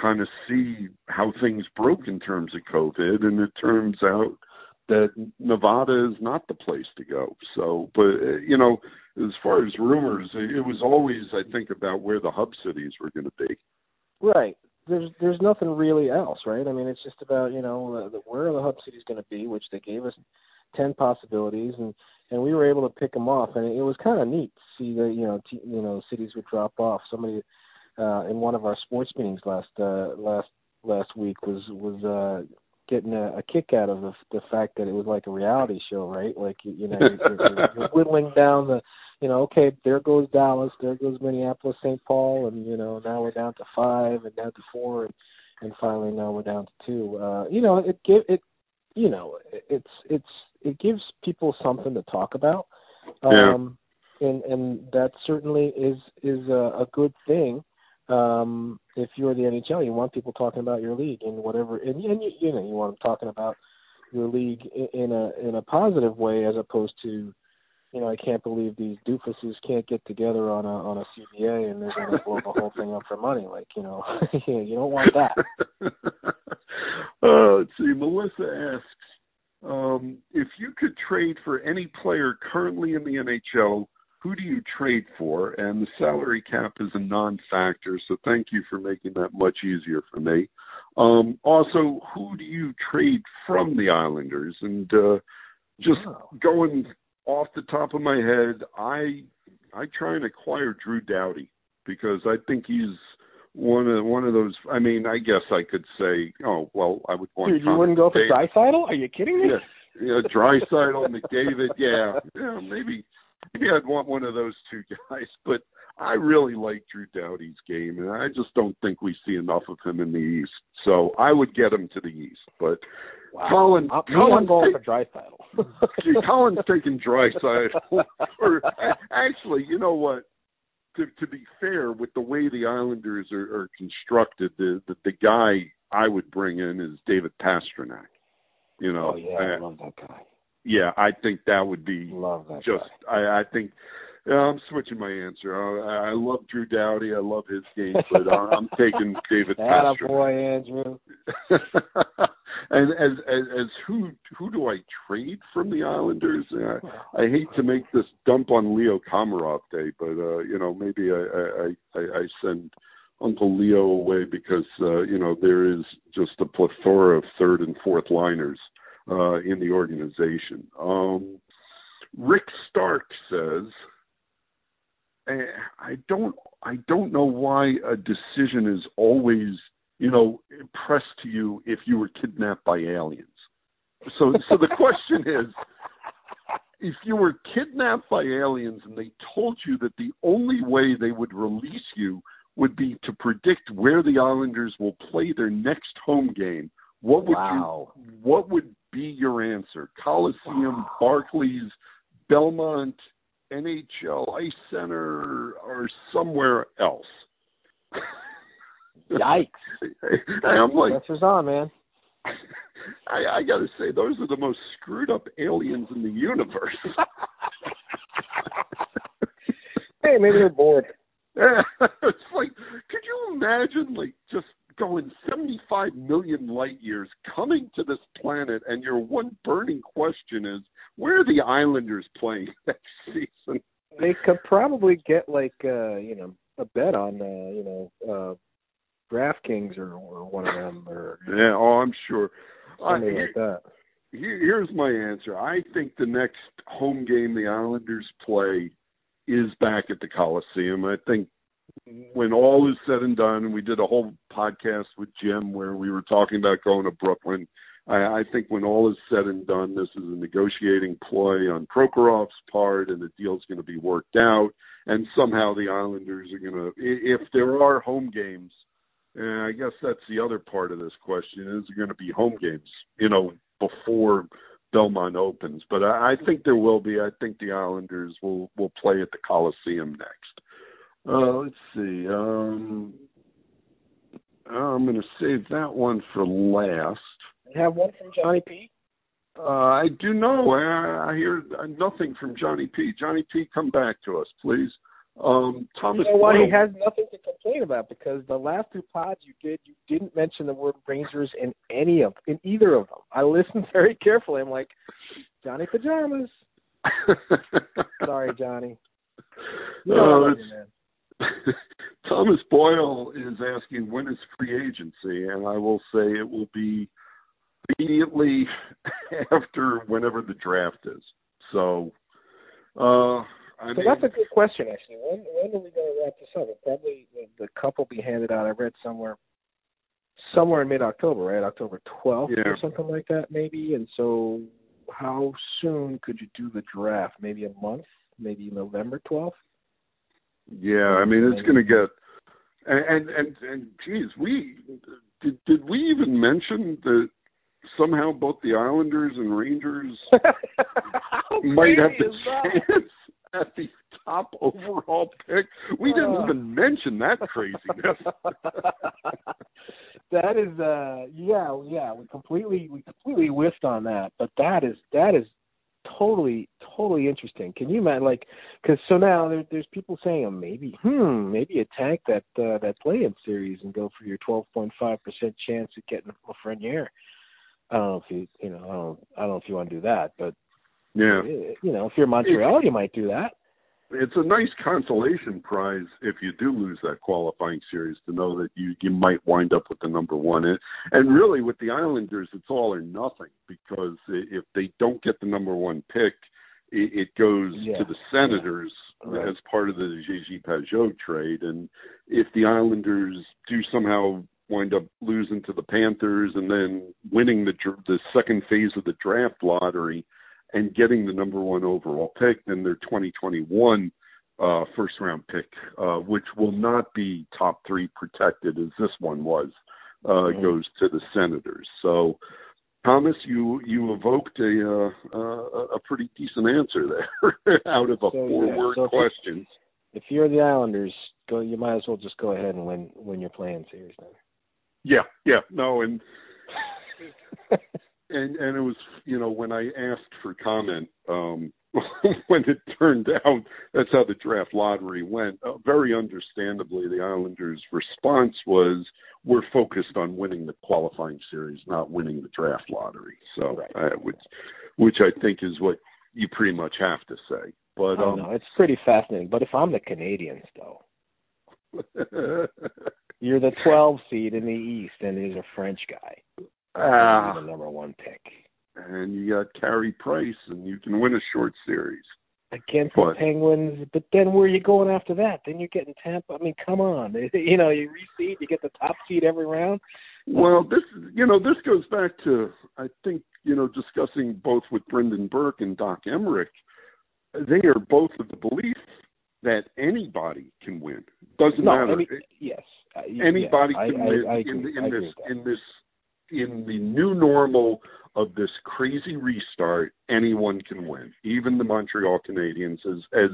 kind of see how things broke in terms of COVID, and it turns out that Nevada is not the place to go. So, but, you know, as far as rumors, it was always, I think, about where the hub cities were going to be. Right. There's there's nothing really else, right? I mean, it's just about, you know, uh, where are the hub cities going to be, which they gave us ten possibilities, and, and we were able to pick them off. And it was kind of neat to see that, you know, t- you know, cities would drop off. Somebody uh, in one of our sports meetings last uh, last last week was, was uh, getting a, a kick out of the, the fact that it was like a reality show, right? Like, you, you know, you're, you're, you're whittling down the, you know, okay, there goes Dallas, there goes Minneapolis, Saint Paul, and, you know, now we're down to five and down to four, and, and finally now we're down to two. Uh, you know, it give it, you know, it's it's it gives people something to talk about, um, yeah. and and that certainly is is a, a good thing. Um, if you're the N H L, you want people talking about your league and whatever, and, and you, you know, you want them talking about your league in a in a positive way, as opposed to, you know, I can't believe these doofuses can't get together on a on a C B A and they're going to blow the whole thing up for money. Like, you know, you don't want that. Uh, let's see. Melissa asks, um, if you could trade for any player currently in the N H L, who do you trade for? And the salary cap is a non-factor, so thank you for making that much easier for me. Um, also, who do you trade from the Islanders? And uh, just wow. going... Off the top of my head, I I try and acquire Drew Doughty because I think he's one of one of those. I mean, I guess I could say, oh well, I would want. Dude, you wouldn't go for Draisaitl? Are you kidding me? Yeah, yeah Draisaitl, McDavid. Yeah, yeah, maybe maybe I'd want one of those two guys. But I really like Drew Doughty's game, and I just don't think we see enough of him in the East. So I would get him to the East, but. Wow. Colin, I'm, Colin's going take, for Draisaitl. Gee, Colin's taking Draisaitl. Or actually, you know what? To, to be fair, with the way the Islanders are, are constructed, the, the the guy I would bring in is David Pastrnak. You know, oh, yeah, I, I love that guy. Yeah, I think that would be love that just. Guy. I, I think you know, I'm switching my answer. I, I love Drew Doughty. I love his game, but I'm taking David Pastrnak. That a boy, Andrew. And as, as as who who do I trade from the Islanders? Uh, I hate to make this dump on Leo Komarov day, but uh, you know maybe I I, I I send Uncle Leo away because uh, you know there is just a plethora of third and fourth liners uh, in the organization. Um, Rick Stark says, I don't I don't know why a decision is always. You know, pressed to you if you were kidnapped by aliens. So, so the question is, if you were kidnapped by aliens and they told you that the only way they would release you would be to predict where the Islanders will play their next home game, what would wow. you, what would be your answer? Coliseum, wow. Barclays, Belmont, N H L Ice Center, or somewhere else? Yikes. I'm like, pressure's on, man. I, I got to say, those are the most screwed up aliens in the universe. Hey, maybe they're bored. It's like, could you imagine, like, just going seventy-five million light years coming to this planet, and your one burning question is, where are the Islanders playing next season? They could probably get, like, uh, you know, a bet on, uh, you know, uh, DraftKings or, or one of them. Or, yeah, oh, I'm sure. Something uh, here, like that. Here, here's my answer. I think the next home game the Islanders play is back at the Coliseum. I think when all is said and done, and we did a whole podcast with Jim where we were talking about going to Brooklyn, I, I think when all is said and done, this is a negotiating play on Prokorov's part, and the deal's going to be worked out, and somehow the Islanders are going to, if there are home games, and I guess that's the other part of this question, is there going to be home games, you know, before Belmont opens? But I, I think there will be. I think the Islanders will, will play at the Coliseum next. Uh, let's see. Um, I'm going to save that one for last. You have one from Johnny P? Uh, I do know. I, I hear nothing from Johnny P. Johnny P, come back to us, please. Um, Thomas. You know why? He has nothing to complain about, because the last two pods you did, you didn't mention the word Rangers in any of in either of them. I listened very carefully. I'm like, Johnny Pajamas. Sorry, Johnny. No, uh, you, Thomas Boyle is asking, when is free agency? And I will say it will be immediately after whenever the draft is. So, uh, I so mean, that's a good question, actually. When when are we going to wrap this up? Probably the cup will be handed out. I read somewhere somewhere in mid-October, right? October twelfth yeah. or something like that, maybe. And so how soon could you do the draft? Maybe a month? Maybe November twelfth? Yeah, I mean, it's going to get – and, and, and geez, we did, – did we even mention that somehow both the Islanders and Rangers might have the chance at the top overall pick? We didn't uh, even mention that craziness. That is, uh, yeah, yeah. We completely, we completely whiffed on that. But that is, that is totally, totally interesting. Can you imagine? Like, because so now there, there's people saying, oh, maybe, hmm, maybe you tank that uh, that play-in series and go for your twelve point five percent chance of getting Lafreniere. I don't know if you, you know, I don't, I don't know if you want to do that, but. Yeah, you know, if you're Montreal, it, you might do that. It's a nice consolation prize if you do lose that qualifying series, to know that you, you might wind up with the number one. And, and really, with the Islanders, it's all or nothing, because if they don't get the number one pick, it, it goes yeah. to the Senators yeah. right. as part of the J J Pageau trade. And if the Islanders do somehow wind up losing to the Panthers and then winning the the second phase of the draft lottery and getting the number one overall pick, then their twenty twenty-one uh, first-round pick, uh, which will not be top three protected as this one was, uh, mm-hmm. goes to the Senators. So, Thomas, you, you evoked a uh, uh, a pretty decent answer there out of a so, four-word yeah. so question. If, if you're the Islanders, go. You might as well just go ahead and win win your play-in series then. Yeah, yeah, no, and. And and it was, you know, when I asked for comment, um, when it turned out that's how the draft lottery went, uh, very understandably, the Islanders' response was, we're focused on winning the qualifying series, not winning the draft lottery. So, right. uh, which, which I think is what you pretty much have to say. But um, I know, it's pretty fascinating. But if I'm the Canadians, though, you're the twelve seed in the East, and he's a French guy. Ah, uh, the number one pick, and you got Carey Price, and you can win a short series against but, the Penguins. But then, where are you going after that? Then you're getting Tampa. I mean, come on, you know, you reseed, you get the top seed every round. Well, this, you know, this goes back to, I think, you know, discussing both with Brendan Burke and Doc Emmerich. They are both of the belief that anybody can win. Doesn't no, matter. I mean, yes, anybody yeah, can I, win I, I agree, in, in, this, in this in this. In the new normal of this crazy restart, anyone can win, even the Montreal Canadiens, as as,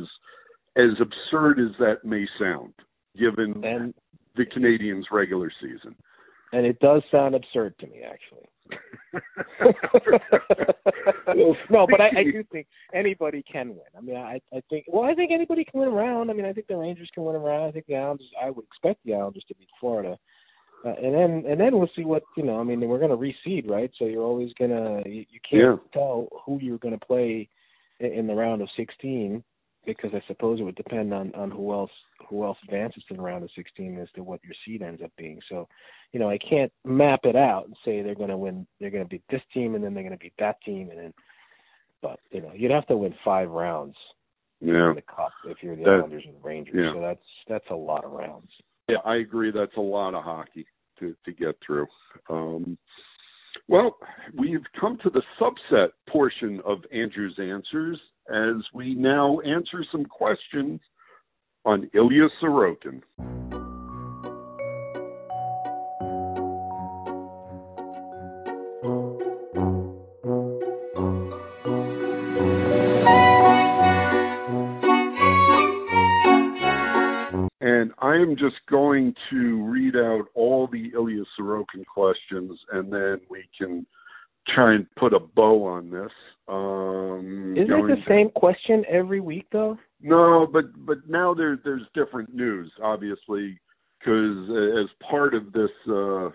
as absurd as that may sound, given and, the Canadiens' regular season. And it does sound absurd to me, actually. well, no, but I, I do think anybody can win. I mean, I, I think, well, I think anybody can win a round. I mean, I think the Rangers can win a round. I think the Islanders, I would expect the Islanders to beat Florida. Uh, and then, and then we'll see what, you know. I mean, we're going to reseed, right? So you're always going to, you, you can't yeah. tell who you're going to play in, in the round of sixteen, because I suppose it would depend on, on who else who else advances to the round of sixteen as to what your seed ends up being. So, you know, I can't map it out and say they're going to win, they're going to beat this team, and then they're going to beat that team, and then, but you know, you'd have to win five rounds yeah. in the cup if you're the that, Islanders and Rangers. Yeah. So that's that's a lot of rounds. Yeah, I agree. That's a lot of hockey to, to get through. Um, well, we've come to the subset portion of Andrew's answers as we now answer some questions on Ilya Sorokin. I'm just going to read out all the Ilya Sorokin questions, and then we can try and put a bow on this. Um, Isn't it the same question every week, though? No, but but now there's there's different news, obviously, because as part of this, uh,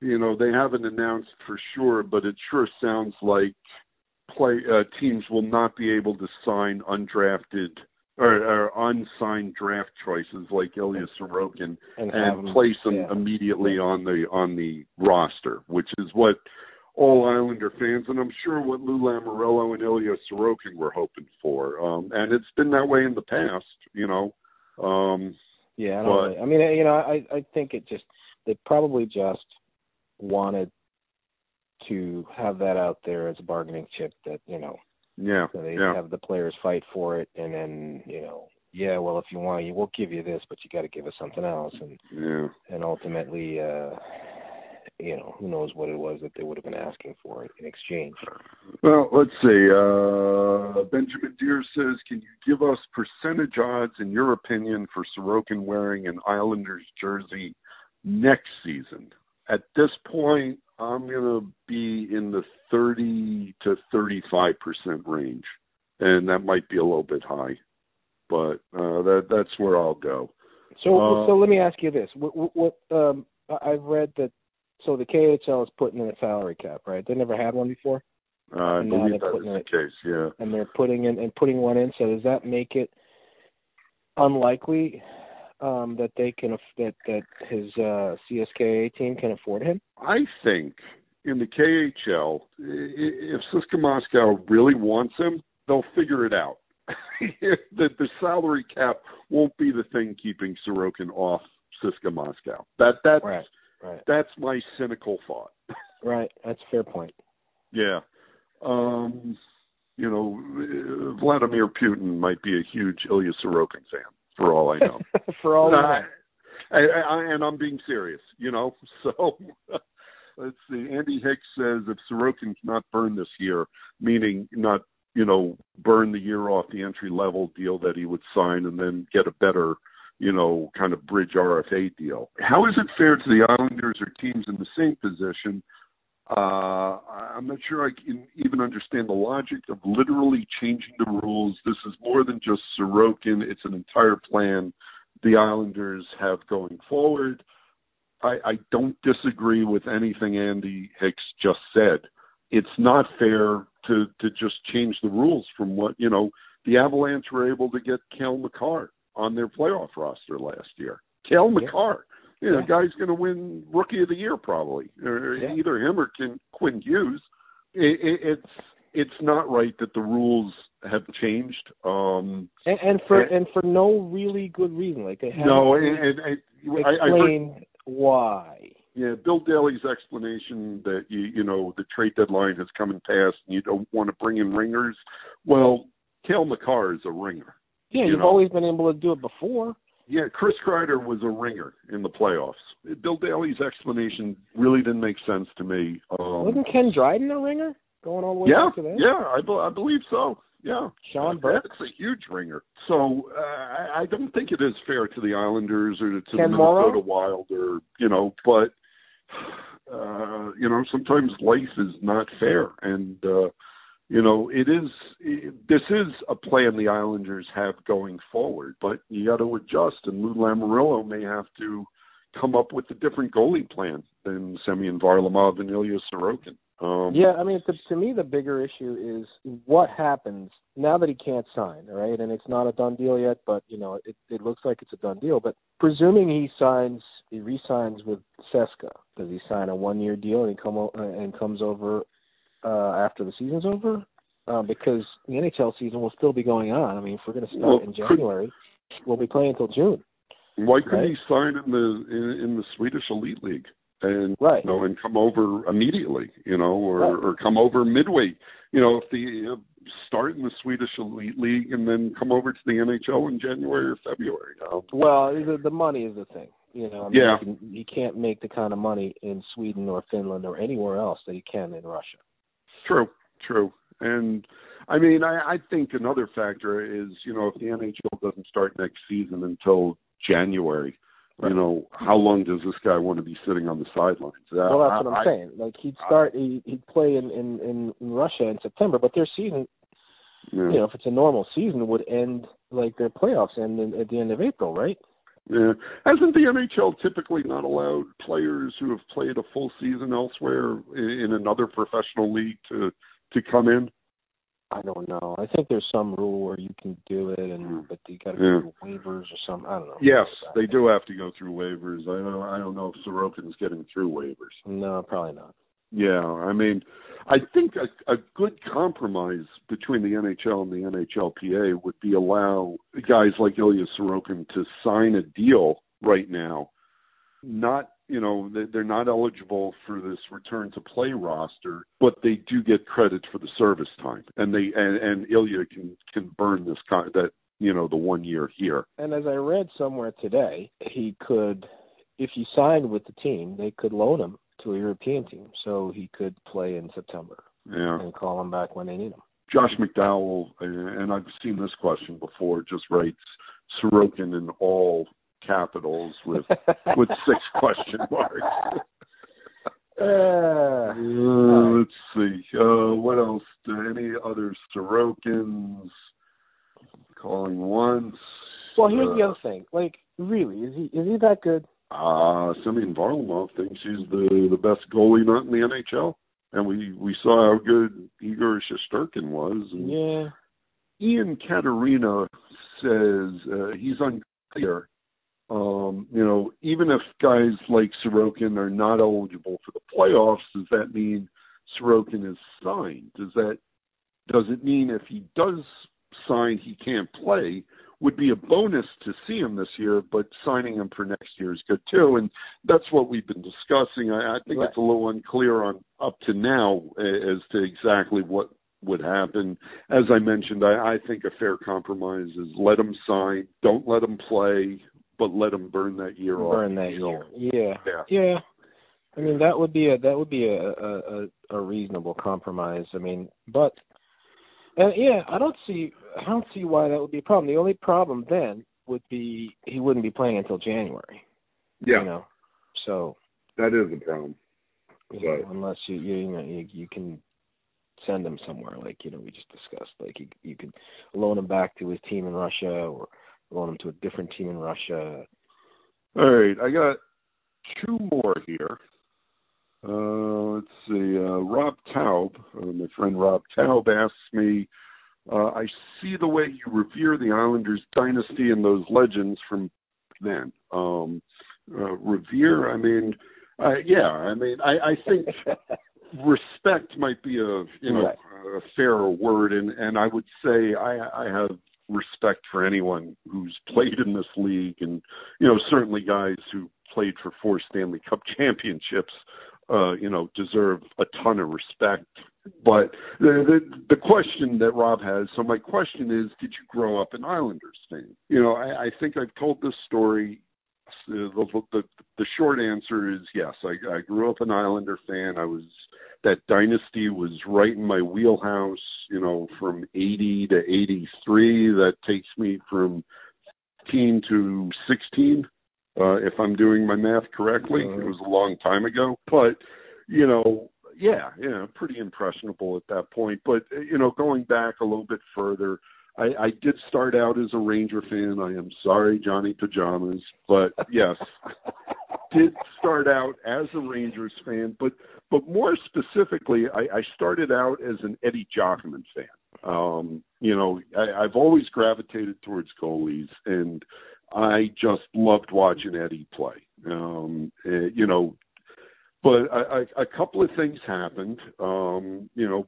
you know, they haven't announced for sure, but it sure sounds like play uh, teams will not be able to sign undrafted or, or unsigned draft choices like Ilya Sorokin and, and them, place them yeah. immediately on the on the roster, which is what all Islander fans, and I'm sure what Lou Lamoriello and Ilya Sorokin were hoping for. Um, and it's been that way in the past, you know. Um, yeah, I, don't but, really. I mean, you know, I, I think it just, they probably just wanted to have that out there as a bargaining chip that, you know, yeah, so they yeah. have the players fight for it, and then, you know, yeah, well, if you want, we'll give you this, but you got to give us something else. And yeah. and ultimately, uh, you know, who knows what it was that they would have been asking for in exchange. Well, let's see. Uh, Benjamin Deere says, can you give us percentage odds, in your opinion, for Sorokin wearing an Islanders jersey next season? At this point, I'm going to be in the thirty to thirty-five percent range, and that might be a little bit high, but uh, that that's where I'll go. So uh, so let me ask you this. What, what um, I've read that, so the K H L is putting in a salary cap, right? They never had one before? Uh, I believe that is the case, yeah. And they're putting in and putting one in, so does that make it unlikely um, that they can that that his uh, C S K A team can afford him? I think in the K H L, if C S K A Moscow really wants him, they'll figure it out. the, the salary cap won't be the thing keeping Sorokin off C S K A Moscow. That that's right. Right. That's my cynical thought. Right. That's a fair point. Yeah. Um, you know, Vladimir Putin might be a huge Ilya Sorokin fan, for all I know. for all and I know. I, I, I, and I'm being serious, you know. So let's see. Andy Hicks says if Sorokin's not burned this year, meaning not, you know, burn the year off the entry-level deal that he would sign and then get a better – you know, kind of bridge R F A deal. How is it fair to the Islanders or teams in the same position? Uh, I'm not sure I can even understand the logic of literally changing the rules. This is more than just Sorokin. It's an entire plan the Islanders have going forward. I, I don't disagree with anything Andy Hicks just said. It's not fair to, to just change the rules from what, you know, the Avalanche were able to get Cale Makar on their playoff roster last year. Cale Makar. Yeah. You know, yeah. guy's going to win Rookie of the Year probably, or yeah. either him or Quinn Hughes. It, it, it's it's not right that the rules have changed. Um, and, and for and, and for no really good reason. Like they haven't no, and, and, and, explain I, I heard, why. Yeah, Bill Daly's explanation that, you, you know, the trade deadline has come and passed and you don't want to bring in ringers. Well, Cale Makar is a ringer. Yeah, you've you know, always been able to do it before. Yeah, Chris Kreider was a ringer in the playoffs. Bill Daly's explanation really didn't make sense to me. Um, Wasn't Ken Dryden a ringer going all the way yeah, back to that? Yeah, I, be- I believe so. Yeah. Sean Burke's a huge ringer. So uh, I don't think it is fair to the Islanders or to Ken the Minnesota Morrow? Wild or, you know, but, uh, you know, sometimes life is not fair. And, uh, You know, it is. It, this is a plan the Islanders have going forward, but you got to adjust, and Lou Lamoriello may have to come up with a different goalie plan than Semyon Varlamov and Ilya Sorokin. Um, yeah, I mean, to, to me, the bigger issue is what happens now that he can't sign, right? And it's not a done deal yet, but you know, it, it looks like it's a done deal. But presuming he signs, he re-signs with C S K A. Does he sign a one-year deal and he come o- and comes over? Uh, after the season's over, uh, because the N H L season will still be going on. I mean, if we're going to start well, in January, could, we'll be playing until June. Why couldn't right? he sign in the in, in the Swedish Elite League and right. you know and come over immediately, you know, or, right. or come over midway, you know, if the uh, start in the Swedish Elite League and then come over to the N H L in January or February. You know? Well, the, the money is the thing. You know, I mean, yeah. you, can, you can't make the kind of money in Sweden or Finland or anywhere else that you can in Russia. True, true. And, I mean, I, I think another factor is, you know, if the N H L doesn't start next season until January, right. you know, how long does this guy want to be sitting on the sidelines? Uh, well, that's I, what I'm I, saying. Like, he'd start, I, he'd play in, in, in Russia in September, but their season Yeah. You know, if it's a normal season, would end like the playoffs end in, at the end of April, right? Yeah. Hasn't the N H L typically not allowed players who have played a full season elsewhere in another professional league to to come in? I don't know. I think there's some rule where you can do it, and but you got to go through waivers or something. I don't know. Yes, they do have to go through waivers. I don't. I don't know if Sorokin's getting through waivers. No, probably not. Yeah, I mean, I think a, a good compromise between the N H L and the N H L P A would be allow guys like Ilya Sorokin to sign a deal right now. Not, you know, they're not eligible for this return to play roster, but they do get credit for the service time, and they and, and Ilya can, can burn this con- that you know the one year here. And as I read somewhere today, he could, if he signed with the team, they could loan him to a European team, so he could play in September yeah. and call him back when they need him. Josh McDowell, and I've seen this question before, just writes Sorokin in all capitals with with six question marks. uh, uh, let's see. Uh, what else? Any other Sorokins calling once? Well, here's uh, the other thing. Like, really, is he is he that good? Uh, Semyon Varlamov thinks he's the, the best goalie not in the N H L. And we, we saw how good Igor Shesterkin was. And yeah. Ian Katerina says uh, he's unclear. Um, you know, even if guys like Sorokin are not eligible for the playoffs, does that mean Sorokin is signed? Does that does it mean if he does sign, he can't play? Would be a bonus to see him this year, but signing him for next year is good too. And that's what we've been discussing. I, I think right. It's a little unclear on up to now as to exactly what would happen. As I mentioned, I, I think a fair compromise is let him sign, don't let him play, but let him burn that year burn off. Burn that year. Yeah. yeah. Yeah. I mean, that would be a, that would be a, a, a reasonable compromise. I mean, but And yeah, I don't see I don't see why that would be a problem. The only problem then would be he wouldn't be playing until January. Yeah. You know, so that is a problem. You know, unless you you you, know, you you can send him somewhere, like you know we just discussed. Like you you could loan him back to his team in Russia, or loan him to a different team in Russia. All right, I got two more here. Uh, let's see, uh, Rob Taub, uh, my friend Rob Taub asks me, uh, I see the way you revere the Islanders dynasty and those legends from then. Um, uh, revere, I mean, uh, yeah, I mean, I, I think respect might be a, you know, a fairer word, and, and I would say I, I have respect for anyone who's played in this league and, you know, certainly guys who played for four Stanley Cup championships. Uh, you know, deserve a ton of respect. But the, the the question that Rob has, so my question is, did you grow up an Islanders fan? You know, I, I think I've told this story. The, the, the short answer is yes. I, I grew up an Islander fan. I was, that dynasty was right in my wheelhouse, you know, from eighty to eighty-three. That takes me from fifteen to sixteen. Uh, if I'm doing my math correctly, it was a long time ago, but, you know, yeah, yeah, pretty impressionable at that point. But, you know, going back a little bit further, I, I did start out as a Ranger fan. I am sorry, Johnny Pajamas, but yes, did start out as a Rangers fan, but, but more specifically, I, I started out as an Eddie Giacomin fan. Um, you know, I, I've always gravitated towards goalies, and I just loved watching Eddie play, um, you know, but I, I, a couple of things happened. Um, you know,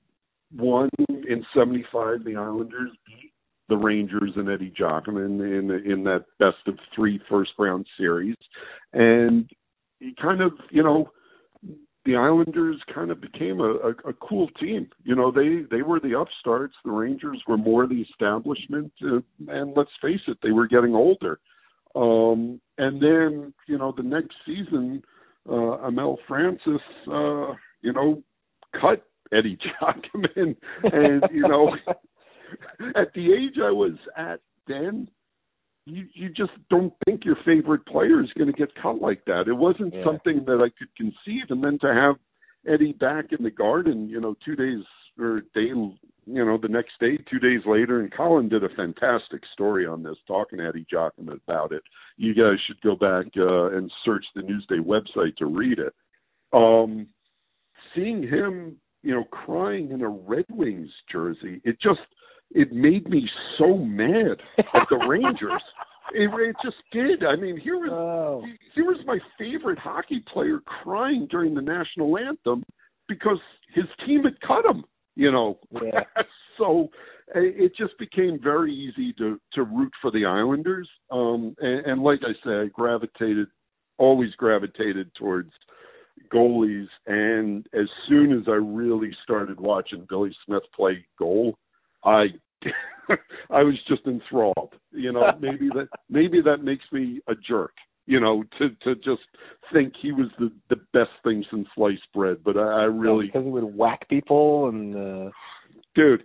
one, in seventy-five, the Islanders beat the Rangers and Eddie Giacomin in, in, in that best of three first round series. And he kind of, you know, the Islanders kind of became a, a, a cool team. You know, they, they were the upstarts. The Rangers were more the establishment. Uh, and let's face it, they were getting older. Um, and then, you know, the next season, uh, Amel Francis, uh, you know, cut Eddie Giacomin. And, you know, at the age I was at then, You, you just don't think your favorite player is going to get cut like that. It wasn't yeah. something that I could conceive. And then to have Eddie back in the Garden, you know, two days or a day you know, the next day, two days later, and Colin did a fantastic story on this, talking at Ejochum about it. You guys should go back uh, and search the Newsday website to read it. Um, seeing him, you know, crying in a Red Wings jersey, it just, it made me so mad at the Rangers. It, it just did. I mean, here was, oh. here was my favorite hockey player crying during the national anthem because his team had cut him, you know. Yeah. So it just became very easy to, to root for the Islanders. Um, and, and like I said, I gravitated, always gravitated towards goalies. And as soon as I really started watching Billy Smith play goal, I I was just enthralled, you know. Maybe that maybe that makes me a jerk, you know, to, to just think he was the, the best thing since sliced bread. But I, I really because he would whack people and uh... dude,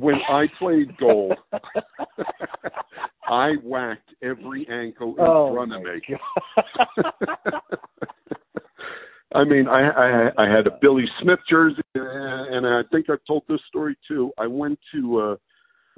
when I played goal, I whacked every ankle in oh front of me. I mean, I, I I had a Billy Smith jersey, and I think I've told this story too. I went to uh,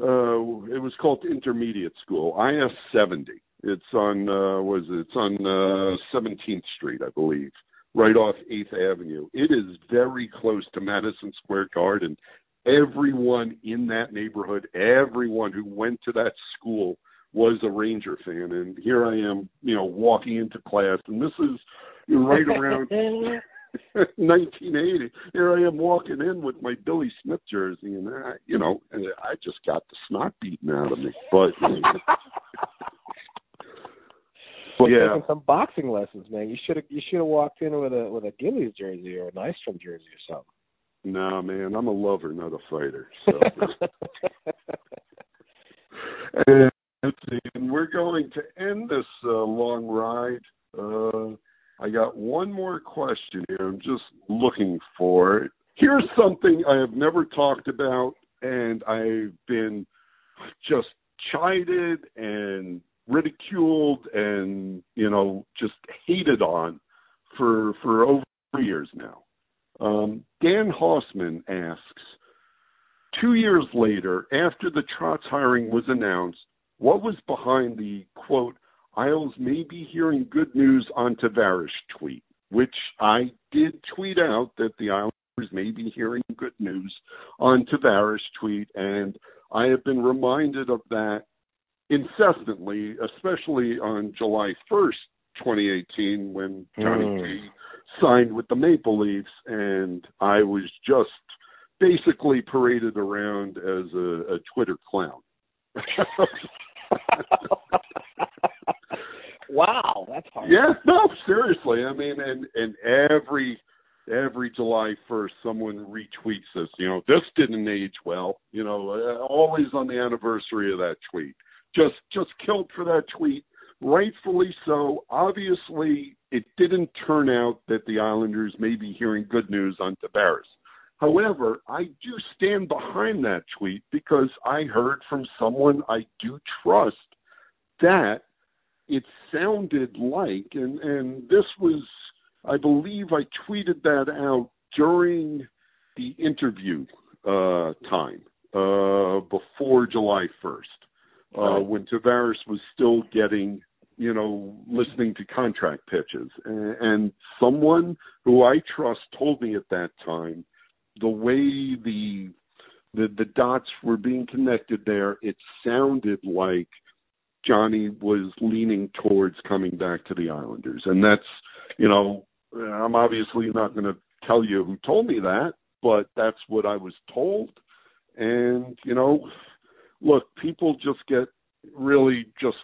uh, it was called intermediate school, I S seventy. It's on uh, was it? It's on uh, seventeenth Street, I believe, right off eighth Avenue. It is very close to Madison Square Garden. Everyone in that neighborhood, everyone who went to that school was a Ranger fan, and here I am, you know, walking into class, and this is right around nineteen eighty. Here I am walking in with my Billy Smith jersey, and I, you know, I just got the snot beaten out of me. But, but yeah, taking some boxing lessons, man. You should have you should have walked in with a with a Gillies jersey or a Nystrom jersey or something. No, nah, man, I'm a lover, not a fighter. So. and, and we're going to end this uh, long ride. Uh, I got one more question here. I'm just looking for it. Here's something I have never talked about, and I've been just chided and ridiculed and, you know, just hated on for for over three years now. Um, Dan Hossman asks, two years later, after the Trotz hiring was announced, what was behind the, quote, Isles may be hearing good news on Tavares tweet, which I did tweet out that the Islanders may be hearing good news on Tavares tweet, and I have been reminded of that incessantly, especially on July first, twenty eighteen, when Johnny mm. P signed with the Maple Leafs, and I was just basically paraded around as a, a Twitter clown. Wow, that's hard. Yeah, no, seriously. I mean, and, and every every July first, someone retweets this. You know, this didn't age well. You know, always on the anniversary of that tweet. Just just killed for that tweet, rightfully so. Obviously, it didn't turn out that the Islanders may be hearing good news on Tavares. However, I do stand behind that tweet because I heard from someone I do trust that it sounded like, and, and this was, I believe I tweeted that out during the interview uh, time uh, before July first, uh, right. when Tavares was still getting, you know, listening to contract pitches. And, and someone who I trust told me at that time, the way the, the, the dots were being connected there, it sounded like Johnny was leaning towards coming back to the Islanders. And that's, you know, I'm obviously not going to tell you who told me that, but that's what I was told. And, you know, look, people just get really just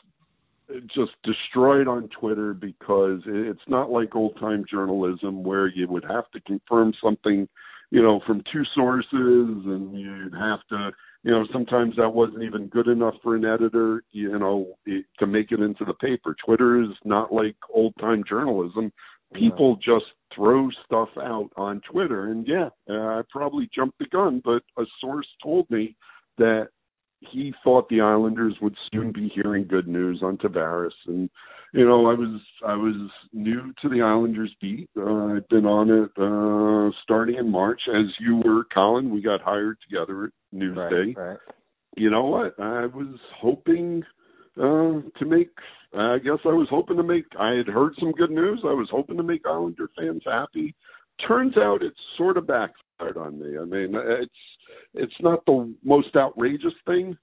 just destroyed on Twitter because it's not like old-time journalism where you would have to confirm something, you know, from two sources and you'd have to, you know, sometimes that wasn't even good enough for an editor, you know, it, to make it into the paper. Twitter is not like old-time journalism. People yeah. just throw stuff out on Twitter. And, yeah, I probably jumped the gun, but a source told me that he thought the Islanders would soon be hearing good news on Tavares. And, you know, I was I was new to the Islanders beat. Uh, I'd been on it uh, starting in March, as you were, Colin. We got hired together at Newsday. Right, right. You know what? I was hoping uh, to make, I guess I was hoping to make, I had heard some good news. I was hoping to make Islander fans happy. Turns out it's sort of backfired on me. I mean, it's it's not the most outrageous thing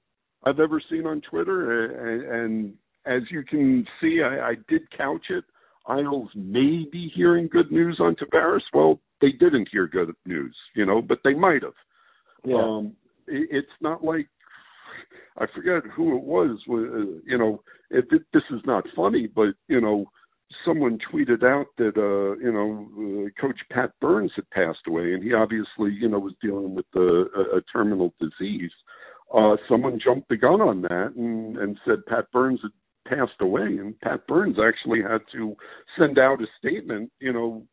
I've ever seen on Twitter. And, and as you can see, I, I did couch it. Isles may be hearing good news on Tavares. Well, they didn't hear good news, you know, but they might have. Yeah. Um, it, it's not like, I forget who it was, uh, you know, it, it, this is not funny, but, you know, someone tweeted out that, uh, you know, uh, Coach Pat Burns had passed away, and he obviously, you know, was dealing with a, a, a terminal disease. Uh, someone jumped the gun on that and, and said Pat Burns had passed away, and Pat Burns actually had to send out a statement, you know,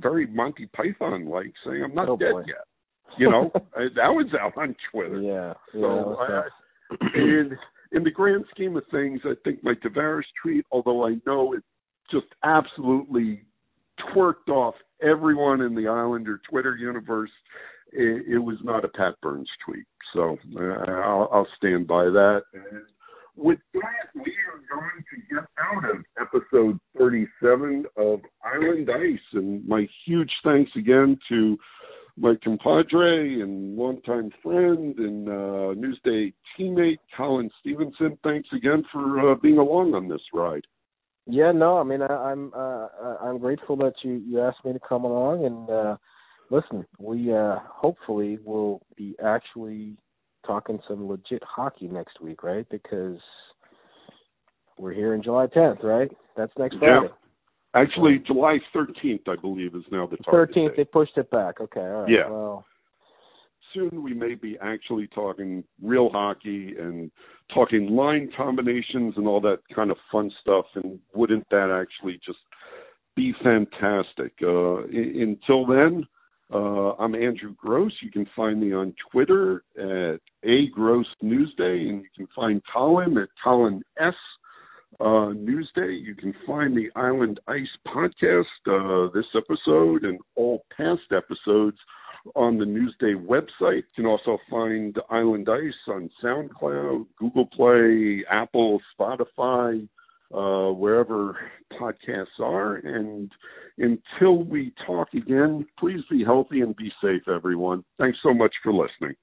very Monty Python-like, saying, I'm not oh, dead boy. yet. You know, I, that was out on Twitter. Yeah. yeah so, I, and in the grand scheme of things, I think my Tavares tweet, although I know it just absolutely twerked off everyone in the Islander Twitter universe, it, it was not a Pat Burns tweet. So uh, I'll, I'll stand by that. And with that, we are going to get out of episode thirty-seven of Island Ice. And my huge thanks again to my compadre and longtime friend and uh, Newsday teammate, Colin Stevenson. Thanks again for uh, being along on this ride. Yeah, no, I mean, I, I'm uh, I'm grateful that you, you asked me to come along. And uh, listen, we uh, hopefully will be actually talking some legit hockey next week, right? Because we're here on July tenth, right? That's next Friday. Yeah. Actually, July thirteenth, I believe, is now the target thirteenth, date. They pushed it back. Okay, all right. Yeah. Well, soon we may be actually talking real hockey and talking line combinations and all that kind of fun stuff, and wouldn't that actually just be fantastic? Uh, until then, uh, I'm Andrew Gross. You can find me on Twitter at A Gross Newsday, and you can find Colin at Colin S. Uh, Newsday. You can find the Island Ice podcast, uh, this episode and all past episodes on the Newsday website. You can also find Island Ice on SoundCloud, Google Play, Apple, Spotify, uh, wherever podcasts are. And until we talk again, please be healthy and be safe, everyone. Thanks so much for listening.